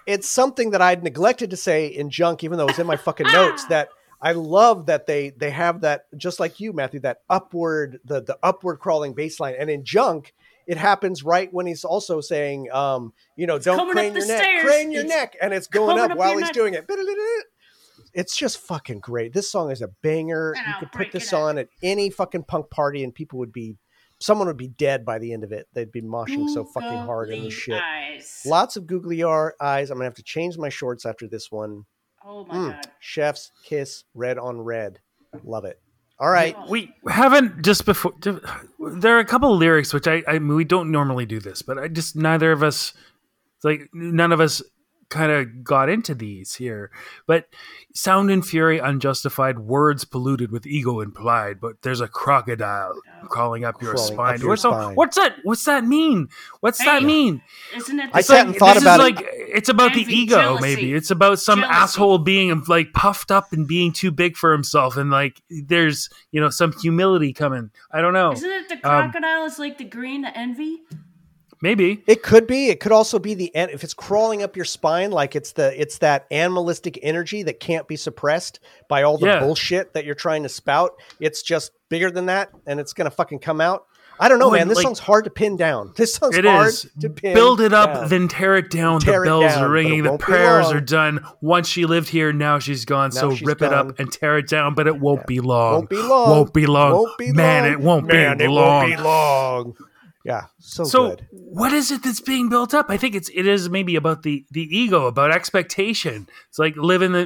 It's something that I'd neglected to say in Junk, even though it was in my fucking notes, that I love that they have that, just like you, Matthew, that upward, the upward crawling bass line. And in Junk, it happens right when he's also saying, don't crane your neck, crane your neck. And it's going up while he's doing it. It's just fucking great. This song is a banger. You could put this on at any fucking punk party and people would be, someone would be dead by the end of it. They'd be moshing so fucking hard in this shit. Lots of googly eyes. I'm going to have to change my shorts after this one. Oh, my God. Chef's Kiss, Red on Red. Love it. All right. We haven't just before. There are a couple of lyrics, which I mean, we don't normally do this, but neither of us, like none of us kind of got into these here. But sound and fury, unjustified words polluted with ego and pride, but there's a crocodile crawling up your spine. What's that mean? That mean? Isn't it? I hadn't thought about it. It's about the ego, jealousy. Maybe. It's about some asshole being like puffed up and being too big for himself, and like there's some humility coming. I don't know. Isn't it the crocodile is like the green envy? Maybe it could be. It could also be if it's crawling up your spine, like it's that animalistic energy that can't be suppressed by all the bullshit that you're trying to spout. It's just bigger than that, and it's gonna fucking come out. I don't know, man. This song's hard to pin down. Build it up, then tear it down. The bells are ringing. The prayers are done. Once she lived here, now she's gone. So rip it up and tear it down, but it won't be long. Won't be long. Won't be long. Man, it won't be long. Yeah, so good. What is it that's being built up? I think it is maybe about the ego, about expectation. It's like live in the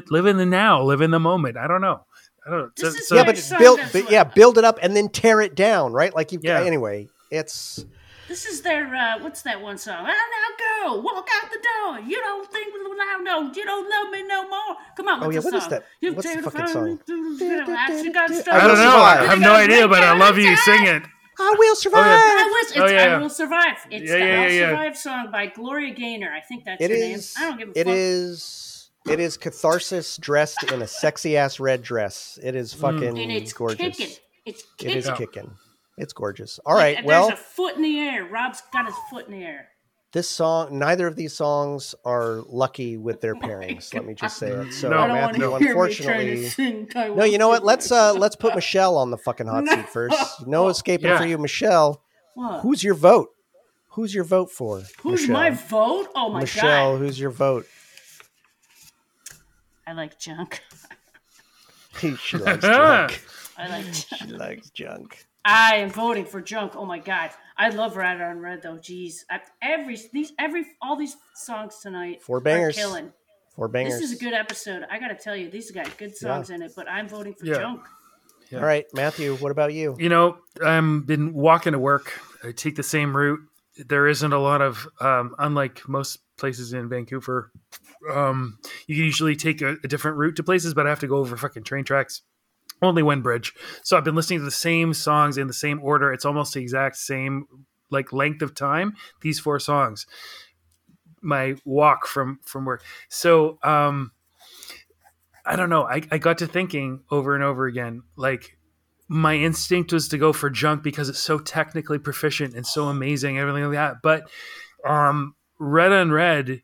now, live in the moment. I don't know. Build it up and then tear it down, right? like you yeah. Anyway, it's this is their what's that one song? Now go, walk out the door. You don't think now, no, you don't love me no more. Come on, what is that? What's the fucking song? I don't know. I have no idea, but I love you. Sing it. I will survive. I will survive. It's the Survive song by Gloria Gaynor. I think that's her name. I don't give a fuck. It is catharsis dressed in a sexy ass red dress. It is fucking and it's gorgeous. Kicking. It's kicking. It is kicking. It's gorgeous. All right. There's a foot in the air. Rob's got his foot in the air. This song, neither of these songs are lucky with their pairings. Let me just say it. So, Matthew, unfortunately, you know what? Let's put Michelle on the fucking hot seat first. No escaping for you, Michelle. What? Who's your vote? Who's your vote for? Who's Michelle? My vote? Oh my Michelle, God, Michelle, who's your vote? I like Junk. She likes Junk. I like Junk. She likes Junk. I am voting for Junk. Oh my God, I love Red on Red though. Jeez, all these songs tonight. Four bangers. Are killing. Four bangers. This is a good episode. I gotta tell you, these got good songs in it. But I'm voting for Junk. Yeah. All right, Matthew, what about you? I've been walking to work. I take the same route. There isn't a lot of, unlike most places in Vancouver, you can usually take a different route to places, but I have to go over fucking train tracks. Only one bridge. So I've been listening to the same songs in the same order. It's almost the exact same length of time. These four songs. My walk from work. So I don't know. I got to thinking over and over again. My instinct was to go for Junk because it's so technically proficient and so amazing, everything like that. But Red on Red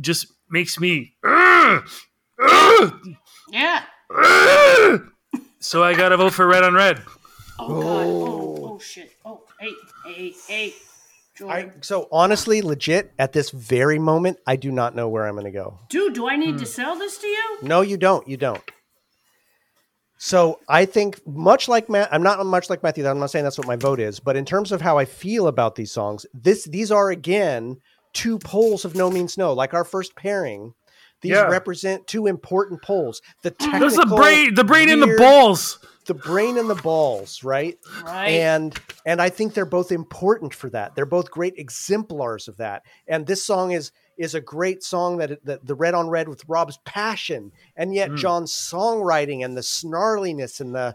just makes me. Yeah. So I gotta vote for Red on Red. Oh God! Oh shit! Oh hey! So honestly, legit, at this very moment, I do not know where I'm going to go. Dude, do I need to sell this to you? No, you don't. You don't. So I think much like Matt, I'm not much like Matthew. I'm not saying that's what my vote is, but in terms of how I feel about these songs, these are again two poles of No Means No, like our first pairing. These represent two important poles. The technical, there's the brain and the balls. The brain and the balls, right? Right. And I think they're both important for that. They're both great exemplars of that. And this song is a great song that the Red on Red with Rob's passion and yet John's songwriting and the snarliness and the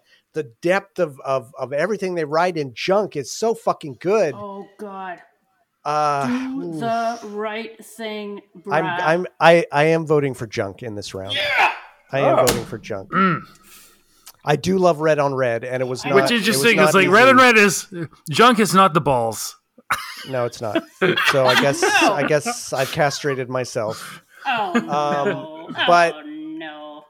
depth of everything they write in Junk is so fucking good. Oh God. Do the right thing, bruh. I am voting for Junk in this round. Yeah! I am voting for Junk. Mm. I do love Red on Red, and it was not. Which is interesting. It's like easy. Red on Red is Junk is not the balls. No, it's not. So I guess I've castrated myself. Oh no!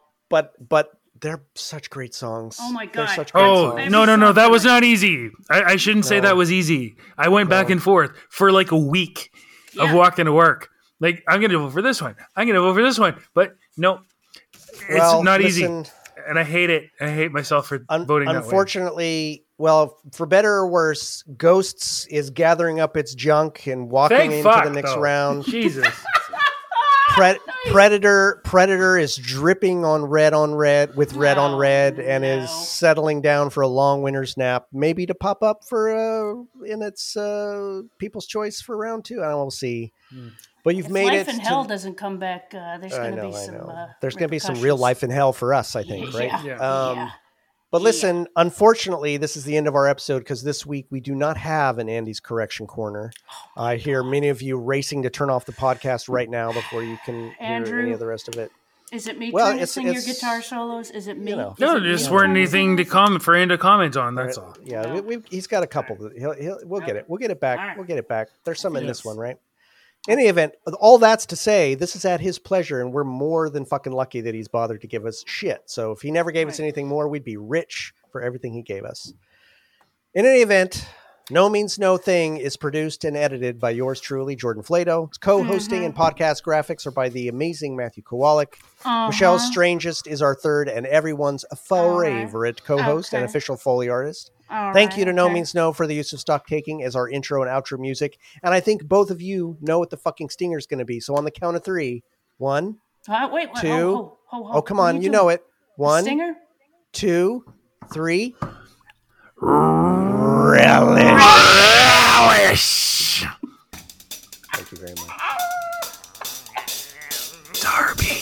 But they're such great songs. Oh my God! They're such great songs. No! That was not easy. I shouldn't say that was easy. I went back and forth for like a week of walking to work. Like I'm gonna vote for this one. I'm gonna vote for this one. But no, it's not easy. And I hate it. I hate myself for voting that way. Unfortunately, for better or worse, Ghosts is gathering up its junk and walking into the next round. Jesus. Nice. Predator is dripping on red and is settling down for a long winter's nap, maybe to pop up for in its People's Choice for round 2. I will see. But if made life in hell doesn't come back. There's going to be some. There's going to be some real life in hell for us, I think, right? Yeah. But listen, unfortunately, this is the end of our episode because this week we do not have an Andy's Correction Corner. I hear many of you racing to turn off the podcast right now before you can hear any of the rest of it. Is it me trying to sing your guitar solos? Is it me? No, there just weren't anything to comment for Andy to comment on. That's all. Yeah, he's got a couple. We'll get it. We'll get it back. Right. We'll get it back. There's some in this one, right? In any event, all that's to say, this is at his pleasure, and we're more than fucking lucky that he's bothered to give us shit. So if he never gave us anything more, we'd be rich for everything he gave us. In any event, No Means No Thing is produced and edited by yours truly, Jordan Flato. Its co-hosting and podcast graphics are by the amazing Matthew Kowalik. Michelle's Strangest is our third and everyone's favorite co-host and official Foley artist. Thank you to No Means No for the use of stock taking as our intro and outro music. And I think both of you know what the fucking stinger is going to be. So on the count of 3, 1, 2, come on, you know it. 1, 2, 3. Relish. Thank you very much. Derby.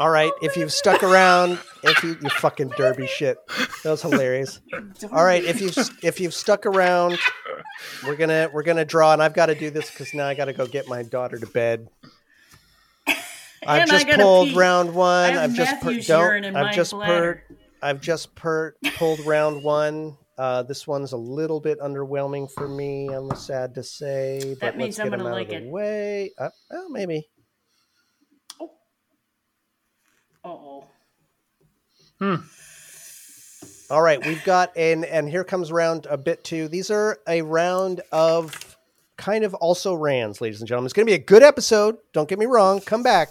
All right, if you've stuck around, you fucking derby shit. That was hilarious. All right, if you've stuck around, we're gonna draw, and I've got to do this because now I got to go get my daughter to bed. I've just pulled round one. I've just pulled round one. This one's a little bit underwhelming for me. I'm sad to say, but that means I'm gonna like it. Way, well, maybe. Uh-oh. All right, we've got and here comes round a bit too. These are a round of kind of also rans, ladies and gentlemen. It's going to be a good episode. Don't get me wrong. Come back.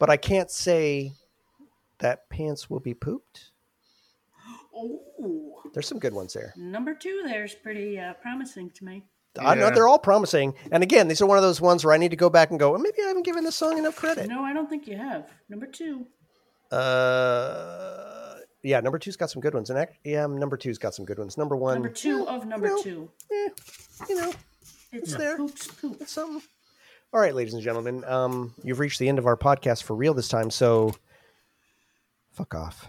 But I can't say that pants will be pooped. Oh. There's some good ones there. Number two there is pretty promising to me. Yeah. I know they're all promising. And again, these are one of those ones where I need to go back and go, well, maybe I haven't given this song enough credit. No, I don't think you have. Number two. Yeah, number two's got some good ones. And number two's got some good ones. Number one. Number two of number two. Eh, you know, it's there. Poops, poop. It's something. All right, ladies and gentlemen, you've reached the end of our podcast for real this time, so fuck off.